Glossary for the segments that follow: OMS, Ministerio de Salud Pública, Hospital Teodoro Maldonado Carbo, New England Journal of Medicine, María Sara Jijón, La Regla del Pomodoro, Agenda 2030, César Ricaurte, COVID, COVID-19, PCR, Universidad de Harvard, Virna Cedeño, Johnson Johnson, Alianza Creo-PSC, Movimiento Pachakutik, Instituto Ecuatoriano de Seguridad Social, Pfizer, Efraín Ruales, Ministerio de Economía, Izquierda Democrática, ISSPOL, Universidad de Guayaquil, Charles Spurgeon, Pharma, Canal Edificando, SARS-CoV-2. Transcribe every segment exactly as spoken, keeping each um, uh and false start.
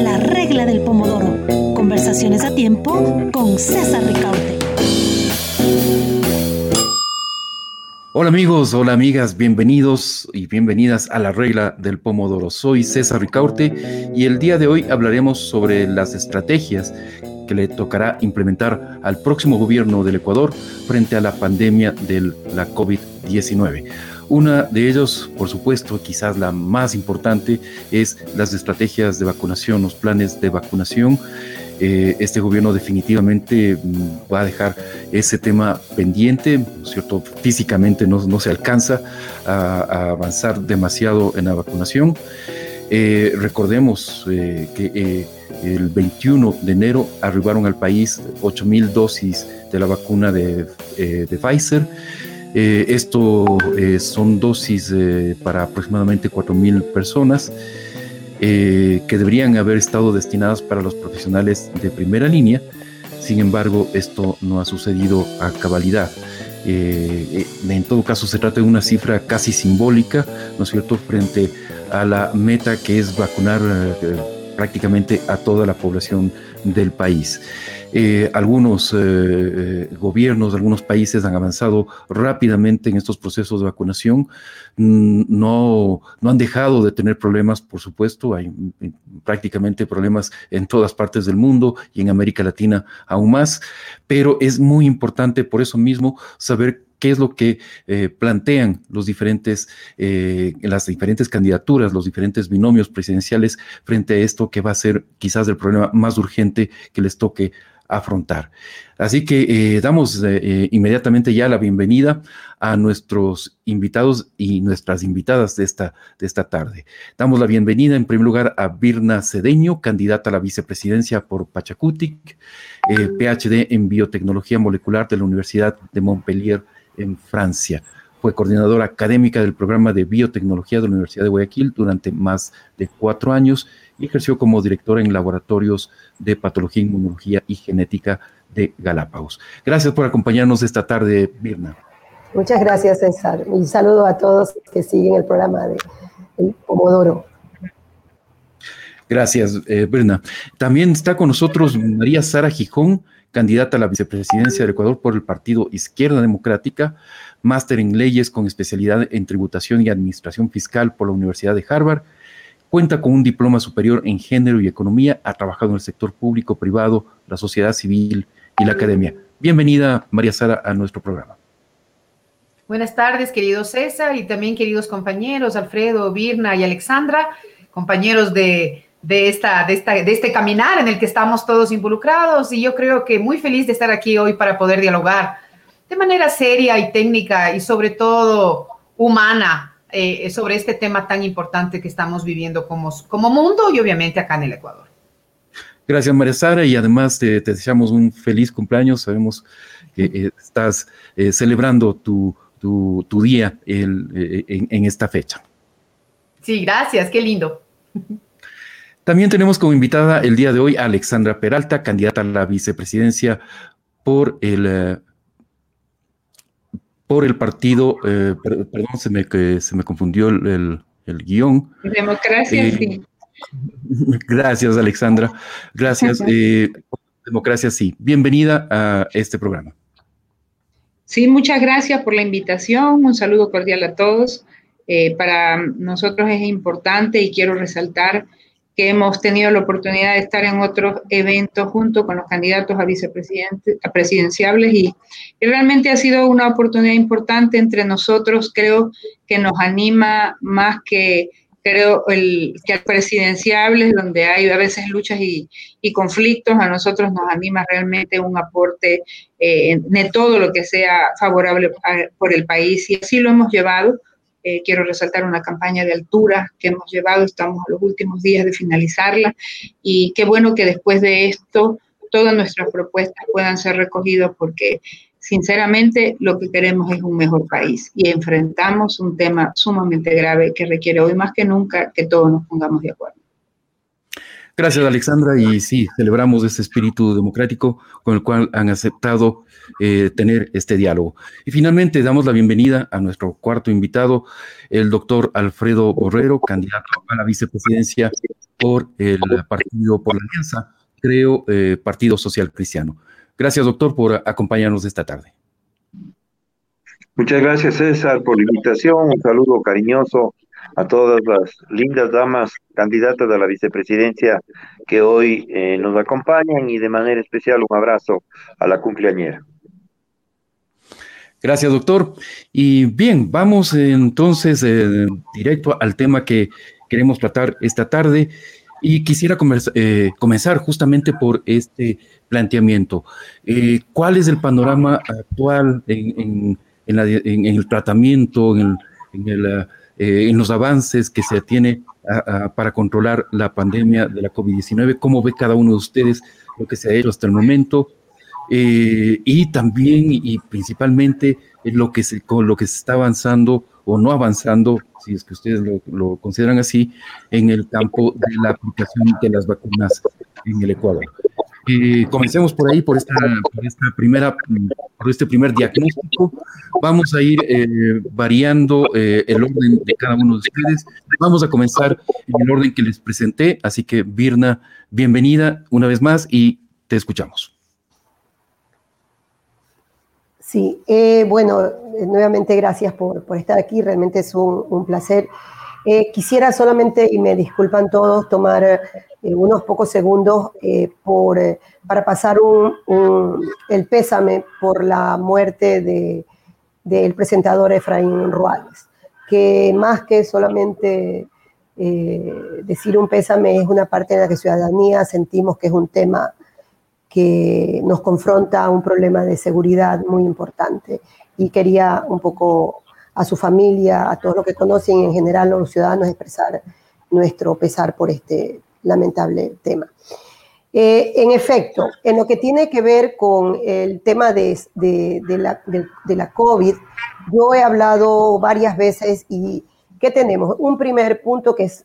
La regla del pomodoro. Conversaciones a tiempo con César Ricaurte. Hola amigos, hola amigas, bienvenidos y bienvenidas a La Regla del Pomodoro. Soy César Ricaurte y el día de hoy hablaremos sobre las estrategias que le tocará implementar al próximo gobierno del Ecuador frente a la pandemia de la COVID diecinueve. Una de ellas, por supuesto, quizás la más importante, es las estrategias de vacunación, los planes de vacunación. Eh, este gobierno definitivamente va a dejar ese tema pendiente, ¿cierto? Físicamente no, no se alcanza a, a avanzar demasiado en la vacunación. Eh, recordemos eh, que eh, el veintiuno de enero arribaron al país ocho mil dosis de la vacuna de, eh, de Pfizer. Eh, esto eh, son dosis eh, para aproximadamente cuatro mil personas eh, que deberían haber estado destinadas para los profesionales de primera línea. Sin embargo, esto no ha sucedido a cabalidad. Eh, en todo caso, se trata de una cifra casi simbólica, ¿no es cierto?, frente a la meta que es vacunar eh, prácticamente a toda la población del país. Eh, algunos eh, gobiernos, algunos países han avanzado rápidamente en estos procesos de vacunación. No, no han dejado de tener problemas, por supuesto. Hay prácticamente problemas en todas partes del mundo y en América Latina aún más. Pero es muy importante por eso mismo saber qué es lo que eh, plantean los diferentes, eh, las diferentes candidaturas, los diferentes binomios presidenciales frente a esto que va a ser quizás el problema más urgente que les toque afrontar. Así que eh, damos eh, inmediatamente ya la bienvenida a nuestros invitados y nuestras invitadas de esta, de esta tarde. Damos la bienvenida en primer lugar a Virna Cedeño, candidata a la vicepresidencia por Pachakutik, eh, P H D en biotecnología molecular de la Universidad de Montpellier, en Francia. Fue coordinadora académica del programa de biotecnología de la Universidad de Guayaquil durante más de cuatro años y ejerció como directora en laboratorios de patología, inmunología y genética de Galápagos. Gracias por acompañarnos esta tarde, Virna. Muchas gracias, César. Y saludo a todos que siguen el programa de El Pomodoro. Gracias, eh, Virna. También está con nosotros María Sara Jijón, candidata a la vicepresidencia del Ecuador por el partido Izquierda Democrática, máster en leyes con especialidad en tributación y administración fiscal por la Universidad de Harvard, cuenta con un diploma superior en género y economía, ha trabajado en el sector público, privado, la sociedad civil y la academia. Bienvenida, María Sara, a nuestro programa. Buenas tardes, querido César, y también queridos compañeros Alfredo, Virna y Alexandra, compañeros de... De, esta, de, esta, de este caminar en el que estamos todos involucrados, y yo creo que muy feliz de estar aquí hoy para poder dialogar de manera seria y técnica y sobre todo humana eh, sobre este tema tan importante que estamos viviendo como, como mundo y obviamente acá en el Ecuador. Gracias, María Sara, y además te, te deseamos un feliz cumpleaños. Sabemos que eh, estás eh, celebrando tu, tu, tu día el, eh, en, en esta fecha. Sí, gracias, qué lindo. También tenemos como invitada el día de hoy a Alexandra Peralta, candidata a la vicepresidencia por el, eh, por el partido, eh, perdón, se me, que se me confundió el, el, el guión. Democracia eh, Sí. Gracias, Alexandra. Gracias. Eh, Democracia Sí. Bienvenida a este programa. Sí, muchas gracias por la invitación. Un saludo cordial a todos. Eh, para nosotros es importante y quiero resaltar que hemos tenido la oportunidad de estar en otros eventos junto con los candidatos a vicepresidentes, a presidenciables, y, y realmente ha sido una oportunidad importante entre nosotros. Creo que nos anima más que, creo, el, que a presidenciables, donde hay a veces luchas y, y conflictos. A nosotros nos anima realmente un aporte eh, de todo lo que sea favorable a, por el país, y así lo hemos llevado. Eh, quiero resaltar una campaña de altura que hemos llevado, estamos a los últimos días de finalizarla, y qué bueno que después de esto todas nuestras propuestas puedan ser recogidas, porque sinceramente lo que queremos es un mejor país y enfrentamos un tema sumamente grave que requiere hoy más que nunca que todos nos pongamos de acuerdo. Gracias, Alexandra, y sí, celebramos este espíritu democrático con el cual han aceptado eh, tener este diálogo. Y finalmente damos la bienvenida a nuestro cuarto invitado, el doctor Alfredo Borrero, candidato a la vicepresidencia por el partido, por la Alianza Creo, eh, Partido Social Cristiano. Gracias, doctor, por acompañarnos esta tarde. Muchas gracias, César, por la invitación. Un saludo cariñoso a todas las lindas damas candidatas a la vicepresidencia que hoy eh, nos acompañan, y de manera especial un abrazo a la cumpleañera. Gracias, doctor. Y bien, vamos eh, entonces eh, directo al tema que queremos tratar esta tarde, y quisiera conversa, eh, comenzar justamente por este planteamiento. Eh, ¿Cuál es el panorama actual en, en, en, la, en, en el tratamiento, en el, en el uh, Eh, en los avances que se tiene a, a, para controlar la pandemia de la COVID diecinueve, cómo ve cada uno de ustedes lo que se ha hecho hasta el momento, eh, y también y principalmente lo que se, con lo que se está avanzando o no avanzando, si es que ustedes lo, lo consideran así, en el campo de la aplicación de las vacunas en el Ecuador. Eh, comencemos por ahí, por esta, por esta primera, por este primer diagnóstico. Vamos a ir eh, variando eh, el orden de cada uno de ustedes. Vamos a comenzar en el orden que les presenté, así que Virna, bienvenida una vez más y te escuchamos. Sí, eh, bueno, nuevamente gracias por, por estar aquí, realmente es un, un placer. Eh, quisiera solamente, y me disculpan todos, tomar eh, unos pocos segundos eh, por, eh, para pasar un, un, el pésame por la muerte de, del presentador Efraín Ruales, que más que solamente eh, decir un pésame, es una parte de la que ciudadanía sentimos que es un tema que nos confronta a un problema de seguridad muy importante, y quería un poco a su familia, a todos los que conocen, en general los ciudadanos, expresar nuestro pesar por este lamentable tema. Eh, en efecto, en lo que tiene que ver con el tema de, de, de, la, de, de la COVID, yo he hablado varias veces y ¿qué tenemos? Un primer punto que es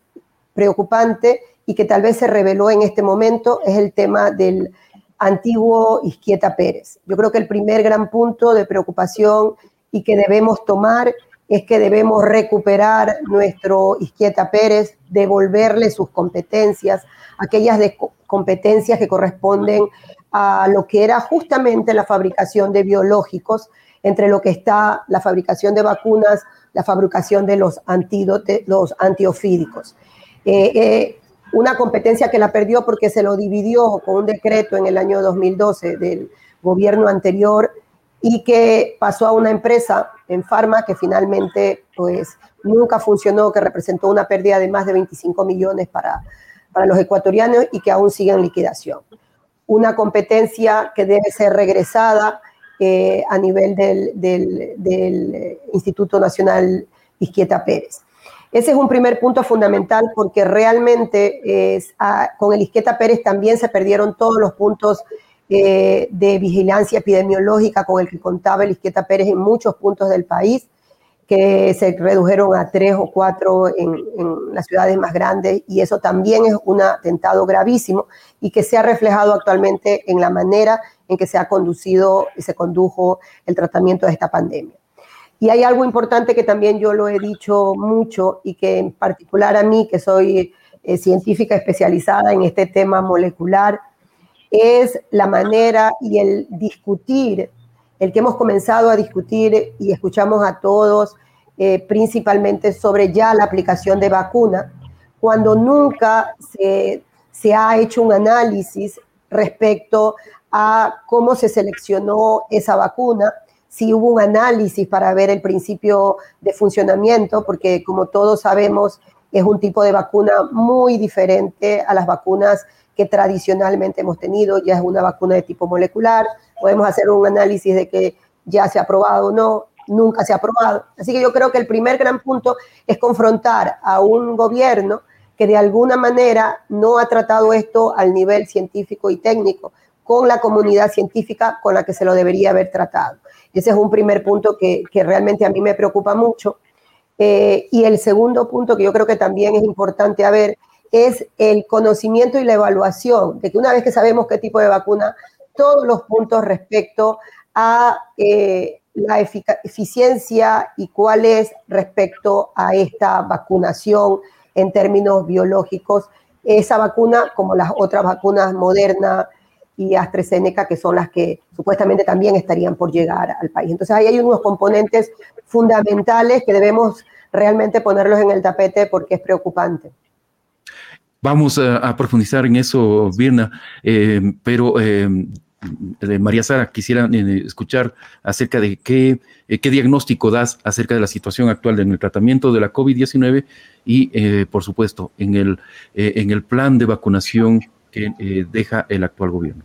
preocupante y que tal vez se reveló en este momento es el tema del antiguo Izquieta Pérez. Yo creo que el primer gran punto de preocupación y que debemos tomar es que debemos recuperar nuestro Izquieta Pérez, devolverle sus competencias, aquellas de competencias que corresponden a lo que era justamente la fabricación de biológicos, entre lo que está la fabricación de vacunas, la fabricación de los, antídote, los antiofídicos. Eh, eh, una competencia que la perdió porque se lo dividió con un decreto en el año dos mil doce del gobierno anterior, y que pasó a una empresa en Pharma que finalmente pues, nunca funcionó, que representó una pérdida de más de veinticinco millones para, para los ecuatorianos y que aún sigue en liquidación. Una competencia que debe ser regresada eh, a nivel del, del, del Instituto Nacional Izquieta Pérez. Ese es un primer punto fundamental porque realmente es, a, con el Izquieta Pérez también se perdieron todos los puntos Eh, de vigilancia epidemiológica con el que contaba el Izquieta Pérez en muchos puntos del país, que se redujeron a tres o cuatro en, en las ciudades más grandes, y eso también es un atentado gravísimo y que se ha reflejado actualmente en la manera en que se ha conducido y se condujo el tratamiento de esta pandemia. Y hay algo importante que también yo lo he dicho mucho y que en particular a mí, que soy eh, científica especializada en este tema molecular, es la manera y el discutir, el que hemos comenzado a discutir y escuchamos a todos, eh, principalmente sobre ya la aplicación de vacuna, cuando nunca se, se ha hecho un análisis respecto a cómo se seleccionó esa vacuna, si hubo un análisis para ver el principio de funcionamiento, porque como todos sabemos, es un tipo de vacuna muy diferente a las vacunas que tradicionalmente hemos tenido, ya es una vacuna de tipo molecular, podemos hacer un análisis de que ya se ha probado o no, nunca se ha probado. Así que yo creo que el primer gran punto es confrontar a un gobierno que de alguna manera no ha tratado esto al nivel científico y técnico, con la comunidad científica con la que se lo debería haber tratado. Ese es un primer punto que, que realmente a mí me preocupa mucho. Eh, y el segundo punto que yo creo que también es importante a ver es el conocimiento y la evaluación de que una vez que sabemos qué tipo de vacuna, todos los puntos respecto a eh, la efic- eficiencia y cuál es respecto a esta vacunación en términos biológicos. Esa vacuna, como las otras vacunas Moderna y AstraZeneca, que son las que supuestamente también estarían por llegar al país. Entonces, ahí hay unos componentes fundamentales que debemos realmente ponerlos en el tapete porque es preocupante. Vamos a, a profundizar en eso, Virna, eh, pero eh, María Sara, quisiera eh, escuchar acerca de qué, eh, qué diagnóstico das acerca de la situación actual en el tratamiento de la COVID diecinueve y, eh, por supuesto, en el, eh, en el plan de vacunación que eh, deja el actual gobierno.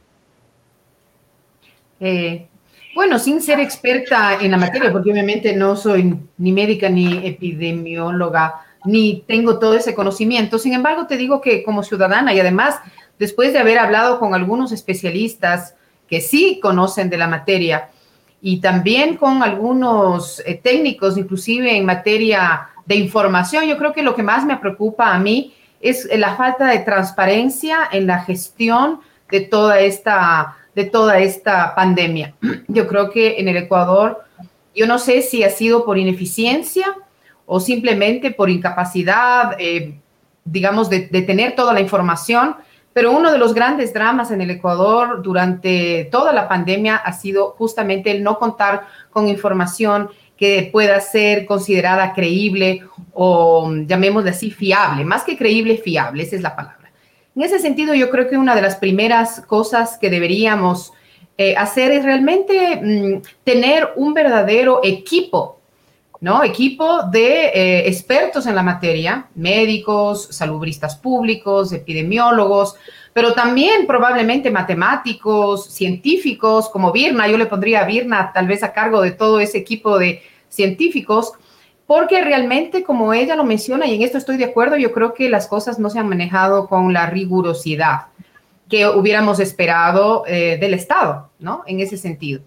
Eh, bueno, sin ser experta en la materia, porque obviamente no soy ni médica ni epidemióloga, ni tengo todo ese conocimiento. Sin embargo, te digo que como ciudadana y además después de haber hablado con algunos especialistas que sí conocen de la materia y también con algunos eh, técnicos, inclusive en materia de información, yo creo que lo que más me preocupa a mí es la falta de transparencia en la gestión de toda esta, de toda esta pandemia. Yo creo que en el Ecuador, yo no sé si ha sido por ineficiencia o simplemente por incapacidad, eh, digamos, de, de tener toda la información. Pero uno de los grandes dramas en el Ecuador durante toda la pandemia ha sido justamente el no contar con información que pueda ser considerada creíble o, llamémosle así, fiable. Más que creíble, fiable, esa es la palabra. En ese sentido, yo creo que una de las primeras cosas que deberíamos eh, hacer es realmente mmm, tener un verdadero equipo, ¿no? Equipo de eh, expertos en la materia, médicos, salubristas públicos, epidemiólogos, pero también probablemente matemáticos, científicos, como Virna. Yo le pondría a Virna tal vez a cargo de todo ese equipo de científicos, porque realmente, como ella lo menciona, y en esto estoy de acuerdo, yo creo que las cosas no se han manejado con la rigurosidad que hubiéramos esperado eh, del Estado, ¿no? En ese sentido.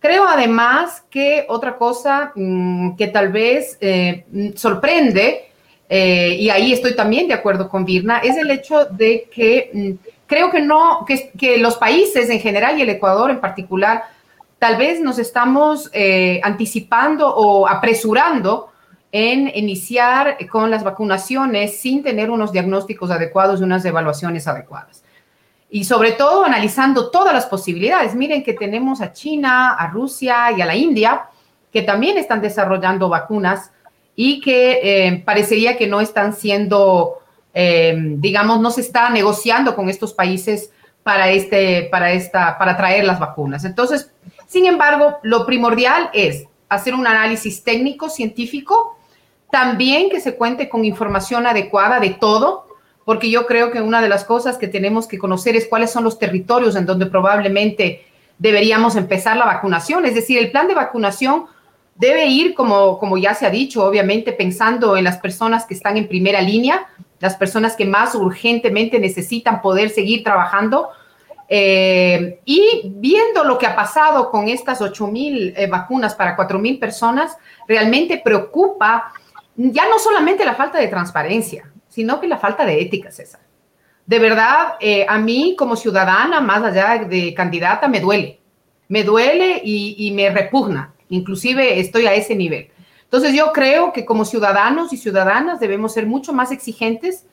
Creo además que otra cosa mmm, que tal vez eh, sorprende, eh, y ahí estoy también de acuerdo con Virna, es el hecho de que mmm, creo que no, que, que los países en general y el Ecuador en particular, tal vez nos estamos eh, anticipando o apresurando en iniciar con las vacunaciones sin tener unos diagnósticos adecuados y unas evaluaciones adecuadas. Y sobre todo analizando todas las posibilidades. Miren que tenemos a China, a Rusia y a la India, que también están desarrollando vacunas y que eh, parecería que no están siendo, eh, digamos, no se está negociando con estos países para, este, para, esta, para traer las vacunas. Entonces, sin embargo, lo primordial es hacer un análisis técnico, científico, también que se cuente con información adecuada de todo, porque yo creo que una de las cosas que tenemos que conocer es cuáles son los territorios en donde probablemente deberíamos empezar la vacunación. Es decir, el plan de vacunación debe ir, como, como ya se ha dicho, obviamente pensando en las personas que están en primera línea, las personas que más urgentemente necesitan poder seguir trabajando. Eh, y viendo lo que ha pasado con estas ocho mil eh, vacunas para cuatro mil personas, realmente preocupa ya no solamente la falta de transparencia, sino que la falta de ética, César. De verdad, eh, a mí como ciudadana, más allá de candidata, me duele. Me duele y, y me repugna. Inclusive estoy a ese nivel. Entonces, yo creo que como ciudadanos y ciudadanas debemos ser mucho más exigentes.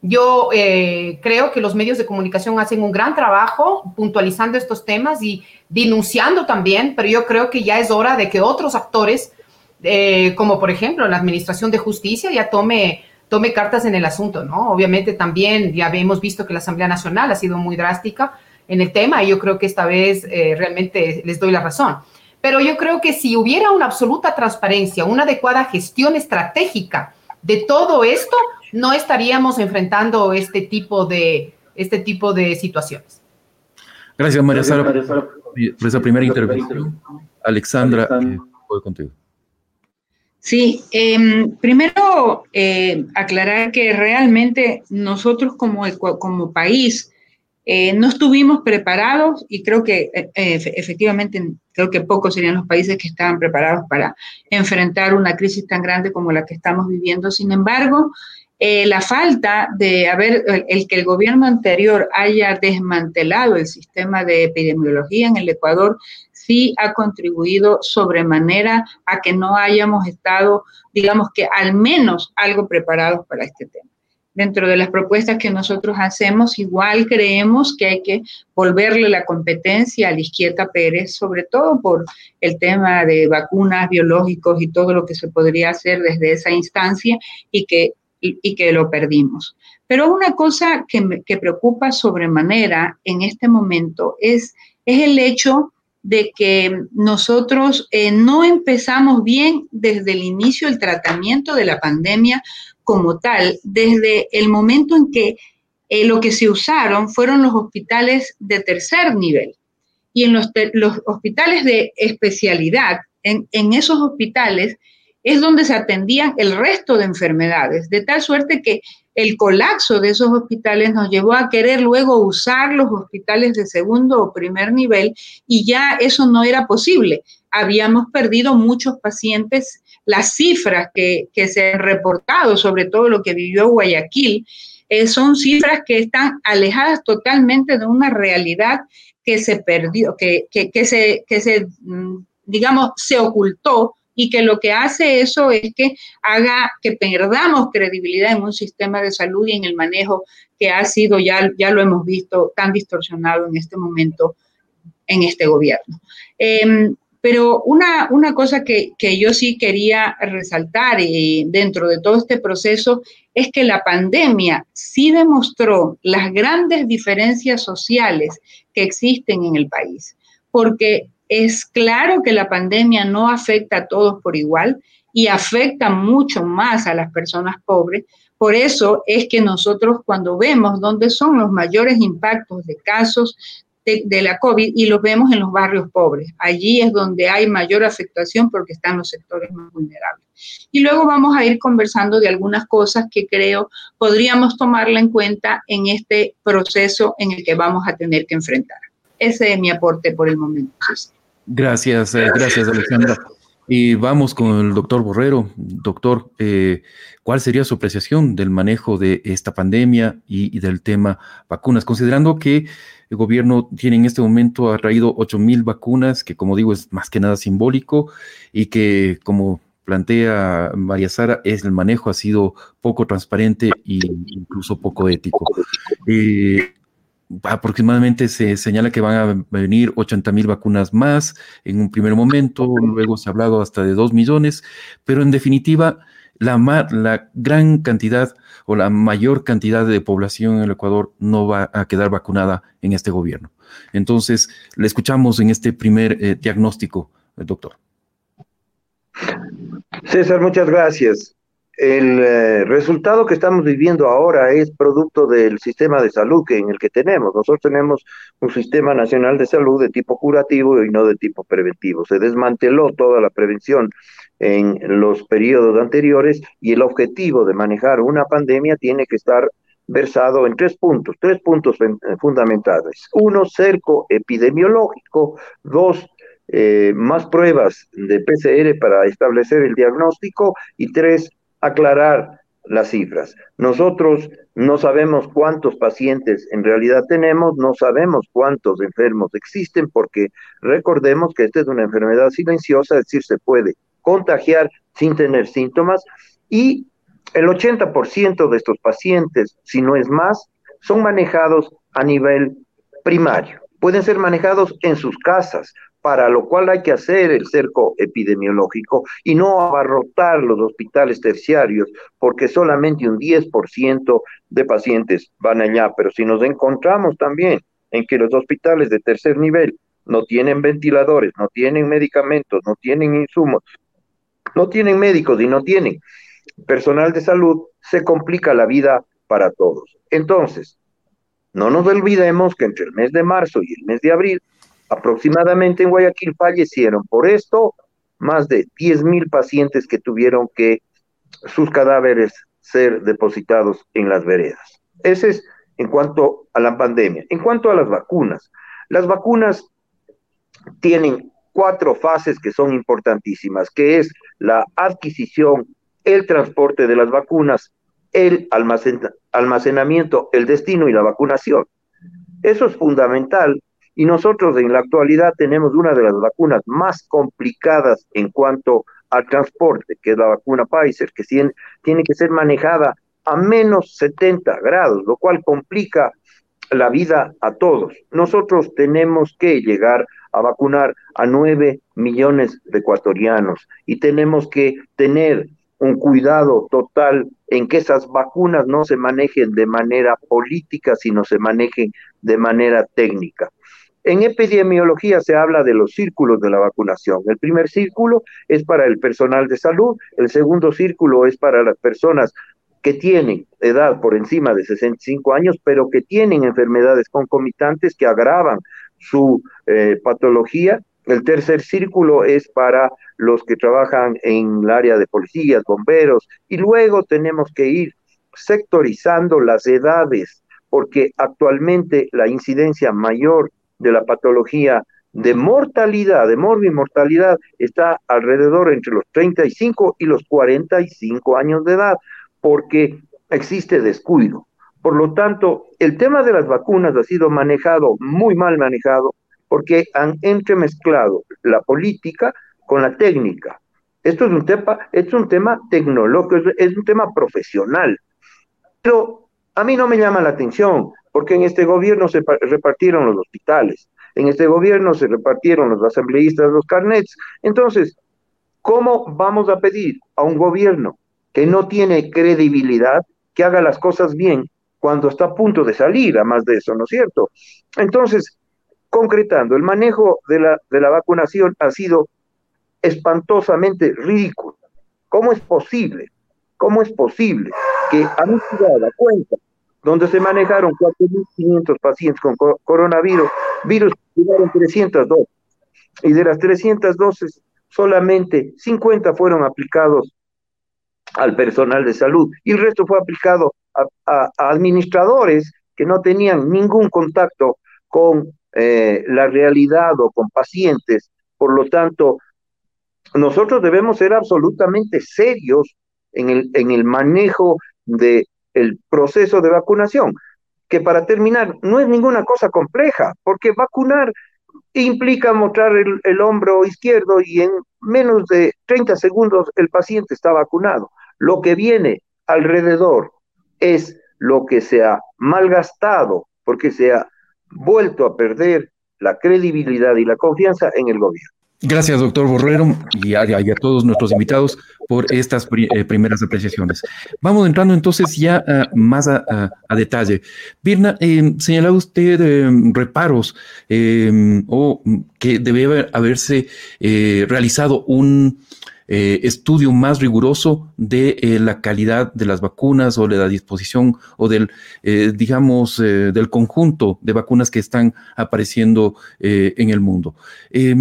Yo eh, creo que los medios de comunicación hacen un gran trabajo puntualizando estos temas y denunciando también, pero yo creo que ya es hora de que otros actores, eh, como por ejemplo la Administración de Justicia, ya tome... tome cartas en el asunto, ¿no? Obviamente también ya hemos visto que la Asamblea Nacional ha sido muy drástica en el tema y yo creo que esta vez eh, realmente les doy la razón. Pero yo creo que si hubiera una absoluta transparencia, una adecuada gestión estratégica de todo esto, no estaríamos enfrentando este tipo de, este tipo de situaciones. Gracias, María Sara, por esa primera intervención. Alexandra, voy contigo. Sí, eh, primero eh, aclarar que realmente nosotros como, como país eh, no estuvimos preparados y creo que eh, efectivamente creo que pocos serían los países que estaban preparados para enfrentar una crisis tan grande como la que estamos viviendo. Sin embargo, eh, la falta de haber, el, el que el gobierno anterior haya desmantelado el sistema de epidemiología en el Ecuador, sí ha contribuido sobremanera a que no hayamos estado, digamos que al menos algo preparados para este tema. Dentro de las propuestas que nosotros hacemos, igual creemos que hay que volverle la competencia a la Izquieta Pérez, sobre todo por el tema de vacunas, biológicos y todo lo que se podría hacer desde esa instancia y que, y, y que lo perdimos. Pero una cosa que me que preocupa sobremanera en este momento es, es el hecho de que nosotros eh, no empezamos bien desde el inicio el tratamiento de la pandemia como tal, desde el momento en que eh, lo que se usaron fueron los hospitales de tercer nivel. Y en los, te- los hospitales de especialidad, en, en esos hospitales es donde se atendían el resto de enfermedades, de tal suerte que el colapso de esos hospitales nos llevó a querer luego usar los hospitales de segundo o primer nivel y ya eso no era posible. Habíamos perdido muchos pacientes. Las cifras que, que se han reportado, sobre todo lo que vivió Guayaquil, eh, son cifras que están alejadas totalmente de una realidad que se perdió, que, que, que, se, que se, digamos, se ocultó y que lo que hace eso es que haga que perdamos credibilidad en un sistema de salud y en el manejo que ha sido, ya, ya lo hemos visto, tan distorsionado en este momento en este gobierno. Eh, Pero una, una cosa que, que yo sí quería resaltar y dentro de todo este proceso es que la pandemia sí demostró las grandes diferencias sociales que existen en el país, porque es claro que la pandemia no afecta a todos por igual y afecta mucho más a las personas pobres. Por eso es que nosotros cuando vemos dónde son los mayores impactos de casos De, de la COVID y los vemos en los barrios pobres. Allí es donde hay mayor afectación porque están los sectores más vulnerables. Y luego vamos a ir conversando de algunas cosas que creo podríamos tomarla en cuenta en este proceso en el que vamos a tener que enfrentar. Ese es mi aporte por el momento. Gracias, eh, gracias Alexandra. Y vamos con el doctor Borrero. Doctor, eh, ¿cuál sería su apreciación del manejo de esta pandemia y, y del tema vacunas? Considerando que el gobierno tiene en este momento ha traído ocho mil vacunas, que como digo es más que nada simbólico y que como plantea María Sara, es el manejo ha sido poco transparente e incluso poco ético. Eh, aproximadamente se señala que van a venir ochenta mil vacunas más en un primer momento, luego se ha hablado hasta de dos millones, pero en definitiva la, ma- la gran cantidad o la mayor cantidad de población en el Ecuador no va a quedar vacunada en este gobierno. Entonces, le escuchamos en este primer eh, diagnóstico, eh, doctor. César, muchas gracias. El eh, resultado que estamos viviendo ahora es producto del sistema de salud que en el que tenemos. Nosotros tenemos un sistema nacional de salud de tipo curativo y no de tipo preventivo. Se desmanteló toda la prevención en los periodos anteriores y el objetivo de manejar una pandemia tiene que estar versado en tres puntos, tres puntos fundamentales. Uno, cerco epidemiológico. Dos, eh, más pruebas de P C R para establecer el diagnóstico. Y tres, aclarar las cifras. Nosotros no sabemos cuántos pacientes en realidad tenemos, no sabemos cuántos enfermos existen, porque recordemos que esta es una enfermedad silenciosa, es decir, se puede contagiar sin tener síntomas, y el ochenta por ciento de estos pacientes, si no es más, son manejados a nivel primario. Pueden ser manejados en sus casas, para lo cual hay que hacer el cerco epidemiológico y no abarrotar los hospitales terciarios, porque solamente un diez por ciento de pacientes van allá. Pero si nos encontramos también en que los hospitales de tercer nivel no tienen ventiladores, no tienen medicamentos, no tienen insumos, no tienen médicos y no tienen personal de salud, se complica la vida para todos. Entonces, no nos olvidemos que entre el mes de marzo y el mes de abril, aproximadamente en Guayaquil fallecieron por esto más de diez mil pacientes que tuvieron que sus cadáveres ser depositados en las veredas. Ese es en cuanto a la pandemia. En cuanto a las vacunas, las vacunas tienen cuatro fases que son importantísimas, que es la adquisición, el transporte de las vacunas, el almacen, almacenamiento, el destino y la vacunación. Eso es fundamental, y nosotros en la actualidad tenemos una de las vacunas más complicadas en cuanto al transporte, que es la vacuna Pfizer, que tiene que ser manejada a menos setenta grados, lo cual complica la vida a todos. Nosotros tenemos que llegar a vacunar a nueve millones de ecuatorianos y tenemos que tener un cuidado total en que esas vacunas no se manejen de manera política, sino se manejen de manera técnica. En epidemiología se habla de los círculos de la vacunación. El primer círculo es para el personal de salud, el segundo círculo es para las personas que tienen edad por encima de sesenta y cinco años, pero que tienen enfermedades concomitantes que agravan su eh, patología. El tercer círculo es para los que trabajan en el área de policías, bomberos, y luego tenemos que ir sectorizando las edades, porque actualmente la incidencia mayor de la patología de mortalidad, de morbimortalidad, está alrededor entre los treinta y cinco y los cuarenta y cinco años de edad, porque existe descuido. Por lo tanto, el tema de las vacunas ha sido manejado, muy mal manejado, porque han entremezclado la política con la técnica. Esto es un tema, es un tema tecnológico, es un tema profesional. Pero a mí no me llama la atención, porque en este gobierno se repartieron los hospitales, en este gobierno se repartieron los asambleístas, los carnets. Entonces, ¿cómo vamos a pedir a un gobierno que no tiene credibilidad, que haga las cosas bien cuando está a punto de salir, además de eso, ¿no es cierto? Entonces, concretando, el manejo de la, de la vacunación ha sido espantosamente ridículo. ¿Cómo es posible? ¿Cómo es posible que a mi ciudad, a Cuenca, donde se manejaron cuatro mil quinientos pacientes con coronavirus, virus llegaron trescientas dos, y de las trescientas doce solamente cincuenta fueron aplicados al personal de salud, y el resto fue aplicado a, a, a administradores que no tenían ningún contacto con eh, la realidad o con pacientes? Por lo tanto, nosotros debemos ser absolutamente serios en el, en el manejo del del proceso de vacunación, que, para terminar, no es ninguna cosa compleja, porque vacunar implica mostrar el, el hombro izquierdo y en menos de treinta segundos el paciente está vacunado. Lo que viene alrededor es lo que se ha malgastado, porque se ha vuelto a perder la credibilidad y la confianza en el gobierno. Gracias, doctor Borrero, y a, y a todos nuestros invitados por estas pri, eh, primeras apreciaciones. Vamos entrando entonces ya uh, más a, a, a detalle. Virna, eh, señalaba usted eh, reparos eh, o que debe haberse eh, realizado un eh, estudio más riguroso de eh, la calidad de las vacunas o de la disposición o del, eh, digamos, eh, del conjunto de vacunas que están apareciendo eh, en el mundo. Eh,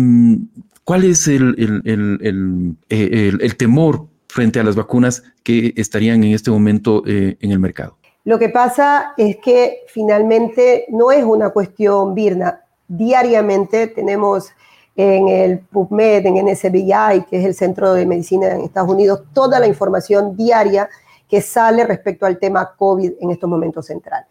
¿Cuál es el, el, el, el, el, el temor frente a las vacunas que estarían en este momento eh, en el mercado? Lo que pasa es que finalmente no es una cuestión, Virna. Diariamente tenemos en el PubMed, en N S B I, que es el Centro de Medicina en Estados Unidos, toda la información diaria que sale respecto al tema COVID en estos momentos central.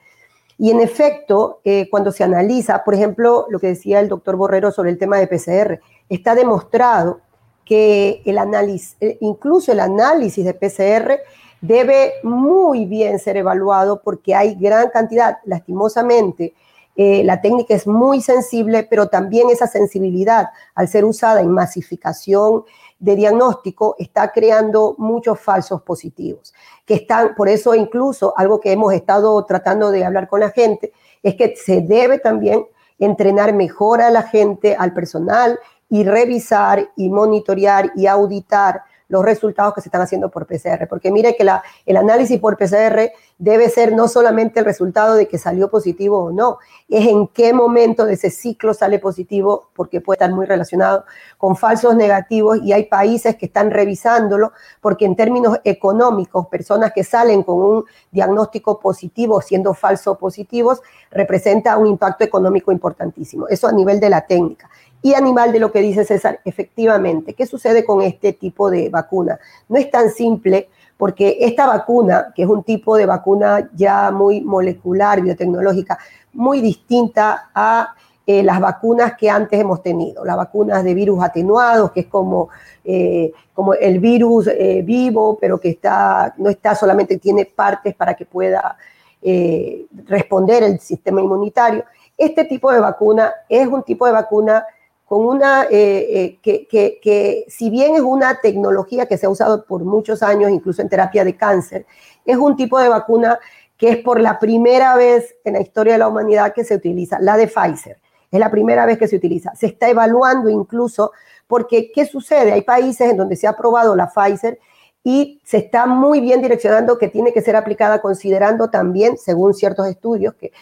Y en efecto, eh, cuando se analiza, por ejemplo, lo que decía el doctor Borrero sobre el tema de P C R, está demostrado que el análisis, incluso el análisis de P C R debe muy bien ser evaluado, porque hay gran cantidad, lastimosamente, eh, la técnica es muy sensible, pero también esa sensibilidad, al ser usada en masificación de diagnóstico, está creando muchos falsos positivos, que están, por eso incluso algo que hemos estado tratando de hablar con la gente, es que se debe también entrenar mejor a la gente, al personal, y revisar y monitorear y auditar los resultados que se están haciendo por P C R, porque mire que la, el análisis por P C R debe ser no solamente el resultado de que salió positivo o no, es en qué momento de ese ciclo sale positivo, porque puede estar muy relacionado con falsos negativos, y hay países que están revisándolo, porque en términos económicos, personas que salen con un diagnóstico positivo siendo falsos positivos, representa un impacto económico importantísimo, eso a nivel de la técnica. Y animal de lo que dice César, efectivamente, ¿qué sucede con este tipo de vacuna? No es tan simple porque esta vacuna, que es un tipo de vacuna ya muy molecular, biotecnológica, muy distinta a eh, las vacunas que antes hemos tenido, las vacunas de virus atenuados, que es como, eh, como el virus eh, vivo, pero que está, no está solamente, tiene partes para que pueda eh, responder el sistema inmunitario. Este tipo de vacuna es un tipo de vacuna con una, eh, eh, que, que, que si bien es una tecnología que se ha usado por muchos años, incluso en terapia de cáncer, es un tipo de vacuna que es por la primera vez en la historia de la humanidad que se utiliza, la de Pfizer. Es la primera vez que se utiliza. Se está evaluando incluso porque, ¿qué sucede? Hay países en donde se ha probado la Pfizer y se está muy bien direccionando que tiene que ser aplicada considerando también, según ciertos estudios, que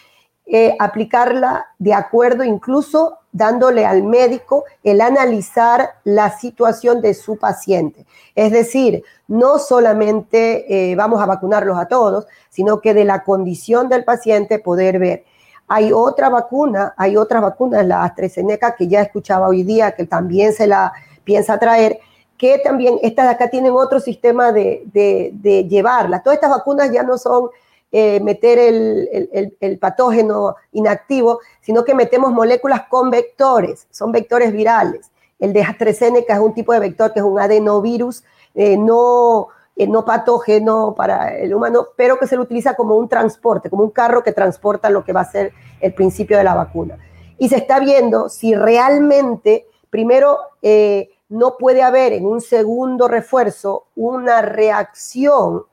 Eh, aplicarla de acuerdo, incluso dándole al médico el analizar la situación de su paciente. Es decir, no solamente eh, vamos a vacunarlos a todos, sino que de la condición del paciente poder ver. Hay otra vacuna, hay otras vacunas, la AstraZeneca, que ya escuchaba hoy día, que también se la piensa traer, que también estas de acá tienen otro sistema de, de, de llevarla. Todas estas vacunas ya no son Eh, meter el, el, el, el patógeno inactivo, sino que metemos moléculas con vectores, son vectores virales. El de AstraZeneca es un tipo de vector que es un adenovirus, eh, no, eh, no patógeno para el humano, pero que se lo utiliza como un transporte, como un carro que transporta lo que va a ser el principio de la vacuna. Y se está viendo si realmente, primero, eh, no puede haber en un segundo refuerzo una reacción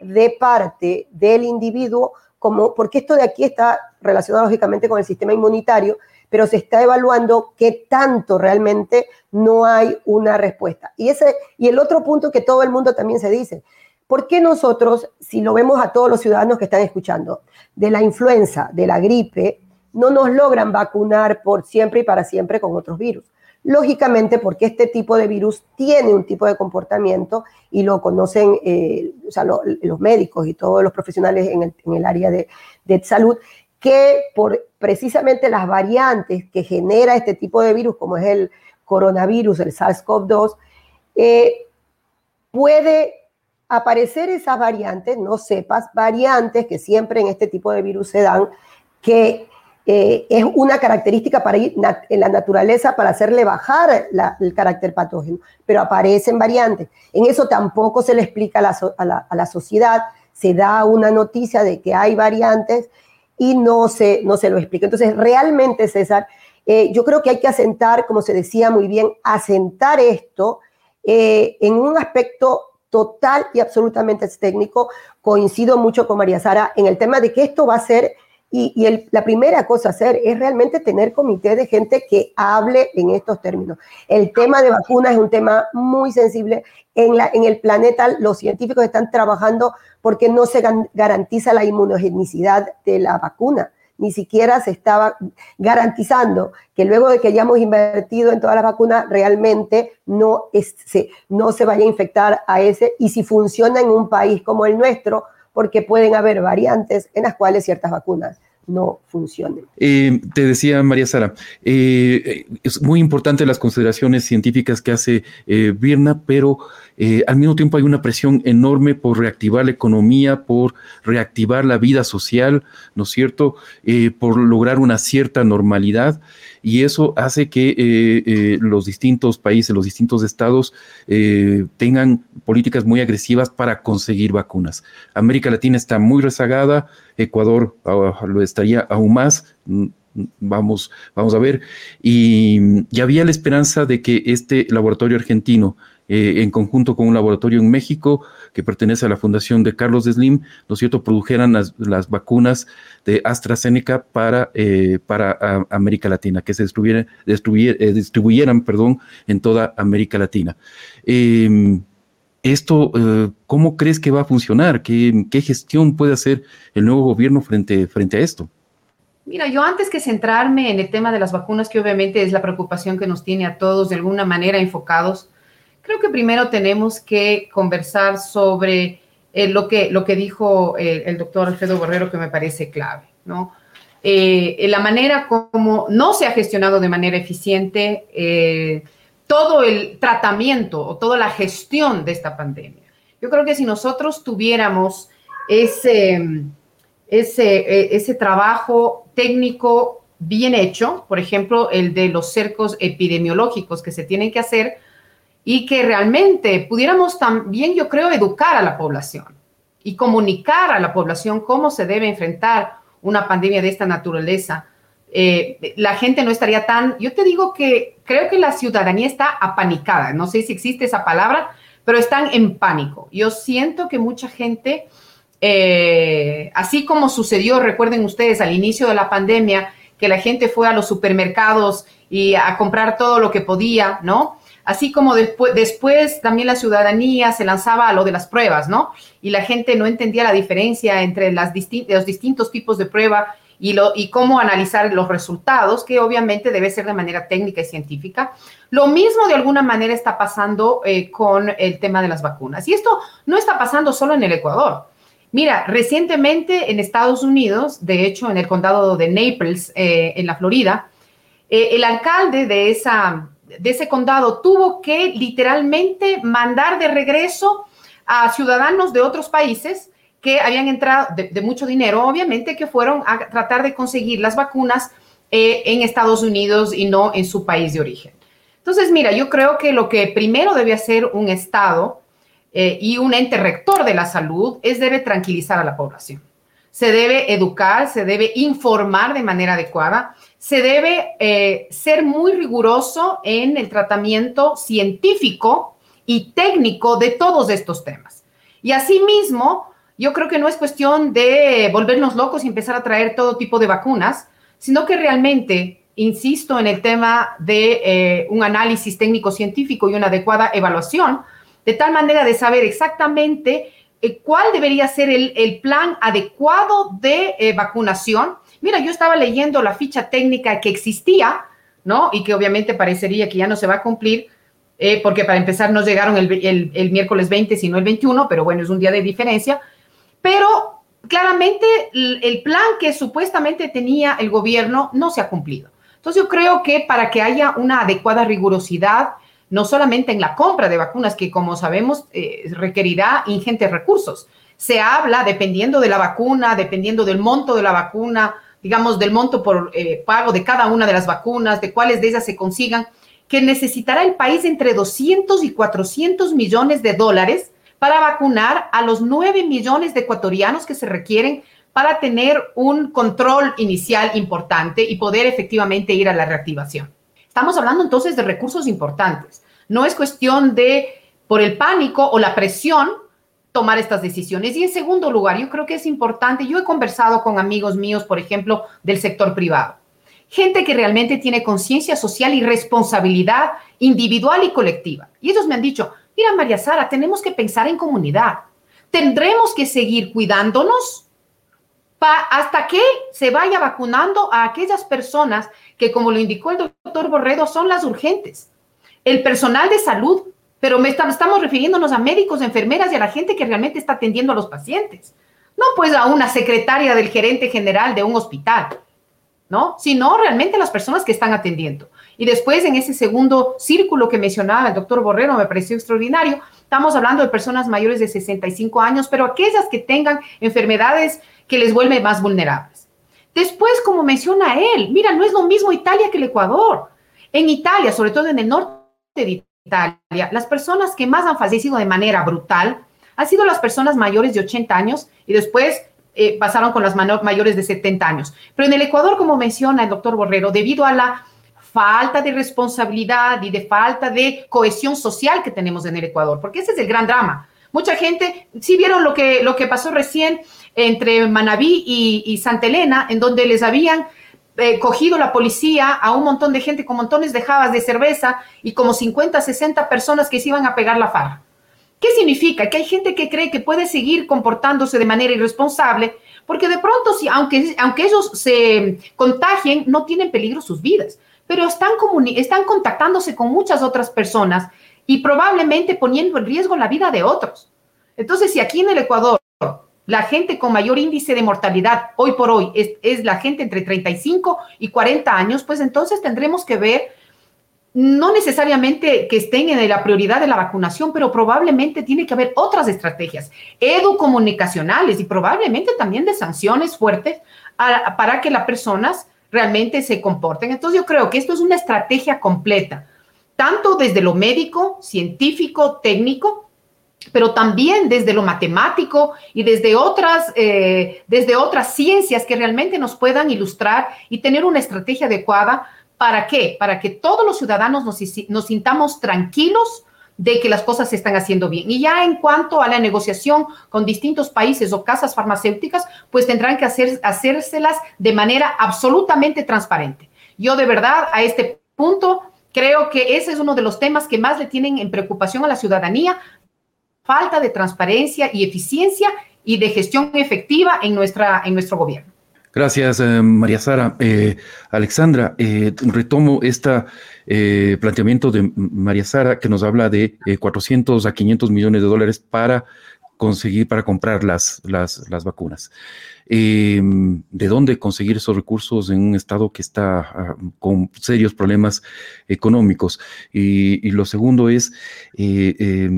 de parte del individuo, como, porque esto de aquí está relacionado lógicamente con el sistema inmunitario, pero se está evaluando qué tanto realmente no hay una respuesta. Y, ese, y el otro punto que todo el mundo también se dice, ¿por qué nosotros, si lo vemos a todos los ciudadanos que están escuchando, de la influenza, de la gripe, no nos logran vacunar por siempre y para siempre con otros virus? Lógicamente, porque este tipo de virus tiene un tipo de comportamiento y lo conocen eh, o sea, lo, los médicos y todos los profesionales en el, en el área de, de salud, que por precisamente las variantes que genera este tipo de virus, como es el coronavirus, el SARS-CoV dos, eh, puede aparecer esas variantes, no cepas, variantes que siempre en este tipo de virus se dan, que Eh, es una característica para ir nat- en la naturaleza para hacerle bajar la, el carácter patógeno, pero aparecen variantes. En eso tampoco se le explica a la, so- a, la, a la sociedad, se da una noticia de que hay variantes y no se, no se lo explica. Entonces, realmente, César, eh, yo creo que hay que asentar, como se decía muy bien, asentar esto eh, en un aspecto total y absolutamente técnico. Coincido mucho con María Sara en el tema de que esto va a ser... Y, y el, la primera cosa a hacer es realmente tener comité de gente que hable en estos términos. El tema de vacunas es un tema muy sensible. En, la, en el planeta los científicos están trabajando porque no se gan- garantiza la inmunogenicidad de la vacuna. Ni siquiera se estaba garantizando que luego de que hayamos invertido en todas las vacunas, realmente no, es, se, no se vaya a infectar a ese. Y si funciona en un país como el nuestro, porque pueden haber variantes en las cuales ciertas vacunas no funcionen. Eh, te decía María Sara, eh, es muy importante las consideraciones científicas que hace eh, Virna, pero eh, al mismo tiempo hay una presión enorme por reactivar la economía, por reactivar la vida social, ¿no es cierto?, eh, por lograr una cierta normalidad, y eso hace que eh, eh, los distintos países, los distintos estados eh, tengan políticas muy agresivas para conseguir vacunas. América Latina está muy rezagada, Ecuador ah, lo estaría aún más, vamos, vamos a ver, y, y había la esperanza de que este laboratorio argentino, Eh, en conjunto con un laboratorio en México que pertenece a la fundación de Carlos Slim, ¿no es cierto?, produjeran las, las vacunas de AstraZeneca para, eh, para a, América Latina, que se distribuyera, distribuye, eh, distribuyeran perdón, en toda América Latina. Eh, esto, eh, ¿cómo crees que va a funcionar? ¿Qué, qué gestión puede hacer el nuevo gobierno frente, frente a esto? Mira, yo antes que centrarme en el tema de las vacunas, que obviamente es la preocupación que nos tiene a todos de alguna manera enfocados, creo que primero tenemos que conversar sobre eh, lo, que, lo que dijo eh, el doctor Alfredo Borrero, que me parece clave, ¿no? Eh, eh, la manera como no se ha gestionado de manera eficiente eh, todo el tratamiento o toda la gestión de esta pandemia. Yo creo que si nosotros tuviéramos ese, ese, ese trabajo técnico bien hecho, por ejemplo, el de los cercos epidemiológicos que se tienen que hacer y que realmente pudiéramos también, yo creo, educar a la población y comunicar a la población cómo se debe enfrentar una pandemia de esta naturaleza, eh, la gente no estaría tan... Yo te digo que creo que la ciudadanía está apanicada, no sé si existe esa palabra, pero están en pánico. Yo siento que mucha gente, eh, así como sucedió, recuerden ustedes, al inicio de la pandemia, que la gente fue a los supermercados y a comprar todo lo que podía, ¿no? Así como después, después también la ciudadanía se lanzaba a lo de las pruebas, ¿no? Y la gente no entendía la diferencia entre las disti- los distintos tipos de prueba y, lo, y cómo analizar los resultados, que obviamente debe ser de manera técnica y científica. Lo mismo de alguna manera está pasando eh, con el tema de las vacunas. Y esto no está pasando solo en el Ecuador. Mira, recientemente en Estados Unidos, de hecho en el condado de Naples, eh, en la Florida, eh, el alcalde de, esa, de ese condado tuvo que literalmente mandar de regreso a ciudadanos de otros países que habían entrado de, de mucho dinero, obviamente, que fueron a tratar de conseguir las vacunas eh, en Estados Unidos y no en su país de origen. Entonces, mira, yo creo que lo que primero debe hacer un Estado Eh, y un ente rector de la salud es debe tranquilizar a la población. Se debe educar, se debe informar de manera adecuada, se debe eh, ser muy riguroso en el tratamiento científico y técnico de todos estos temas. Y asimismo, yo creo que no es cuestión de volvernos locos y empezar a traer todo tipo de vacunas, sino que realmente, insisto, en el tema de eh, un análisis técnico-científico y una adecuada evaluación, de tal manera de saber exactamente eh, cuál debería ser el, el plan adecuado de eh, vacunación. Mira, yo estaba leyendo la ficha técnica que existía, ¿no? Y que obviamente parecería que ya no se va a cumplir, eh, porque para empezar no llegaron el, el, el miércoles veinte, sino el veintiuno, pero bueno, es un día de diferencia. Pero claramente el, el plan que supuestamente tenía el gobierno no se ha cumplido. Entonces yo creo que para que haya una adecuada rigurosidad, no solamente en la compra de vacunas, que como sabemos eh, requerirá ingentes recursos. Se habla, dependiendo de la vacuna, dependiendo del monto de la vacuna, digamos, del monto por eh, pago de cada una de las vacunas, de cuáles de ellas se consigan, que necesitará el país entre doscientos y cuatrocientos millones de dólares para vacunar a los nueve millones de ecuatorianos que se requieren para tener un control inicial importante y poder efectivamente ir a la reactivación. Estamos hablando entonces de recursos importantes. No es cuestión de, por el pánico o la presión, tomar estas decisiones. Y en segundo lugar, yo creo que es importante, yo he conversado con amigos míos, por ejemplo, del sector privado. Gente que realmente tiene conciencia social y responsabilidad individual y colectiva. Y ellos me han dicho, mira, María Sara, tenemos que pensar en comunidad. Tendremos que seguir cuidándonos hasta que se vaya vacunando a aquellas personas que, como lo indicó el doctor Borrero, son las urgentes. El personal de salud, pero me está, estamos refiriéndonos a médicos, enfermeras y a la gente que realmente está atendiendo a los pacientes. No pues a una secretaria del gerente general de un hospital, ¿no? Sino realmente a las personas que están atendiendo. Y después, en ese segundo círculo que mencionaba el doctor Borrero, me pareció extraordinario, estamos hablando de personas mayores de sesenta y cinco años, pero aquellas que tengan enfermedades que les vuelve más vulnerables. Después, como menciona él, mira, no es lo mismo Italia que el Ecuador. En Italia, sobre todo en el norte de Italia, las personas que más han fallecido de manera brutal han sido las personas mayores de ochenta años y después eh, pasaron con las mayores de setenta años. Pero en el Ecuador, como menciona el doctor Borrero, debido a la falta de responsabilidad y de falta de cohesión social que tenemos en el Ecuador, porque ese es el gran drama. Mucha gente, sí vieron lo que, lo que pasó recién entre Manabí y, y Santa Elena, en donde les habían eh, cogido la policía a un montón de gente con montones de jabas de cerveza y como cincuenta, sesenta personas que se iban a pegar la farra. ¿Qué significa? Que hay gente que cree que puede seguir comportándose de manera irresponsable, porque de pronto, si, aunque, aunque ellos se contagien, no tienen peligro sus vidas, pero están, comuni- están contactándose con muchas otras personas y probablemente poniendo en riesgo la vida de otros. Entonces, si aquí en el Ecuador la gente con mayor índice de mortalidad hoy por hoy es, es la gente entre treinta y cinco y cuarenta años, pues entonces tendremos que ver no necesariamente que estén en la prioridad de la vacunación, pero probablemente tiene que haber otras estrategias educomunicacionales y probablemente también de sanciones fuertes a, para que las personas realmente se comporten. Entonces yo creo que esto es una estrategia completa, tanto desde lo médico, científico, técnico, pero también desde lo matemático y desde otras, eh, desde otras ciencias que realmente nos puedan ilustrar y tener una estrategia adecuada. ¿Para qué? Para que todos los ciudadanos nos, nos sintamos tranquilos de que las cosas se están haciendo bien. Y ya en cuanto a la negociación con distintos países o casas farmacéuticas, pues tendrán que hacer, hacérselas de manera absolutamente transparente. Yo de verdad a este punto creo que ese es uno de los temas que más le tienen en preocupación a la ciudadanía, falta de transparencia y eficiencia y de gestión efectiva en, nuestra, en nuestro gobierno. Gracias, eh, María Sara. Eh, Alexandra, eh, retomo este eh, planteamiento de María Sara que nos habla de eh, cuatrocientos a quinientos millones de dólares para conseguir, para comprar las, las, las vacunas. Eh, ¿De dónde conseguir esos recursos en un estado que está uh, con serios problemas económicos? Y, y lo segundo es... Eh, eh,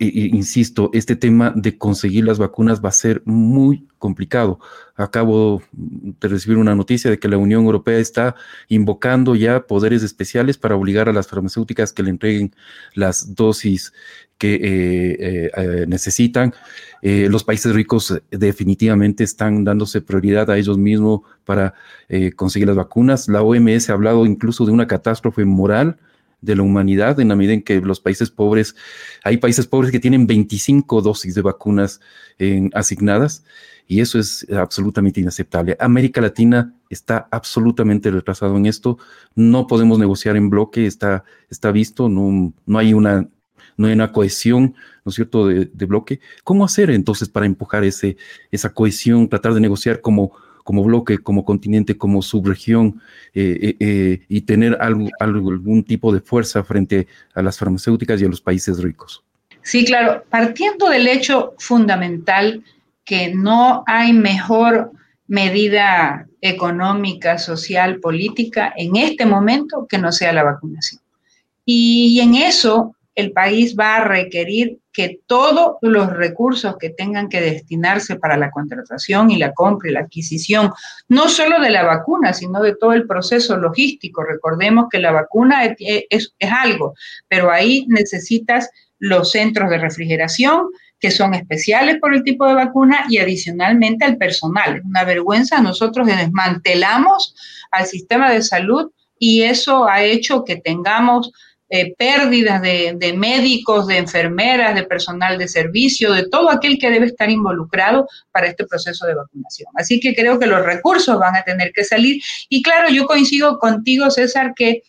Insisto, este tema de conseguir las vacunas va a ser muy complicado. Acabo de recibir una noticia de que la Unión Europea está invocando ya poderes especiales para obligar a las farmacéuticas que le entreguen las dosis que eh, eh, necesitan. Eh, los países ricos definitivamente están dándose prioridad a ellos mismos para eh, conseguir las vacunas. La O M S ha hablado incluso de una catástrofe moral de la humanidad, en la medida en que los países pobres, hay países pobres que tienen veinticinco dosis de vacunas eh, asignadas, y eso es absolutamente inaceptable. América Latina está absolutamente retrasado en esto, no podemos negociar en bloque, está, está visto, no, no hay una, no hay una cohesión, ¿no es cierto?, de, de bloque. ¿Cómo hacer entonces para empujar ese, esa cohesión, tratar de negociar como como bloque, como continente, como subregión, eh, eh, eh, y tener algo, algo, algún tipo de fuerza frente a las farmacéuticas y a los países ricos? Sí, claro. Partiendo del hecho fundamental que no hay mejor medida económica, social, política en este momento que no sea la vacunación. Y, y en eso el país va a requerir que todos los recursos que tengan que destinarse para la contratación y la compra y la adquisición, no solo de la vacuna, sino de todo el proceso logístico. Recordemos que la vacuna es, es, es algo, pero ahí necesitas los centros de refrigeración, que son especiales por el tipo de vacuna, y adicionalmente al personal. Es una vergüenza, nosotros desmantelamos al sistema de salud y eso ha hecho que tengamos Eh, pérdidas de, de médicos, de enfermeras, de personal de servicio, de todo aquel que debe estar involucrado para este proceso de vacunación. Así que creo que los recursos van a tener que salir. Y claro, yo coincido contigo, César, que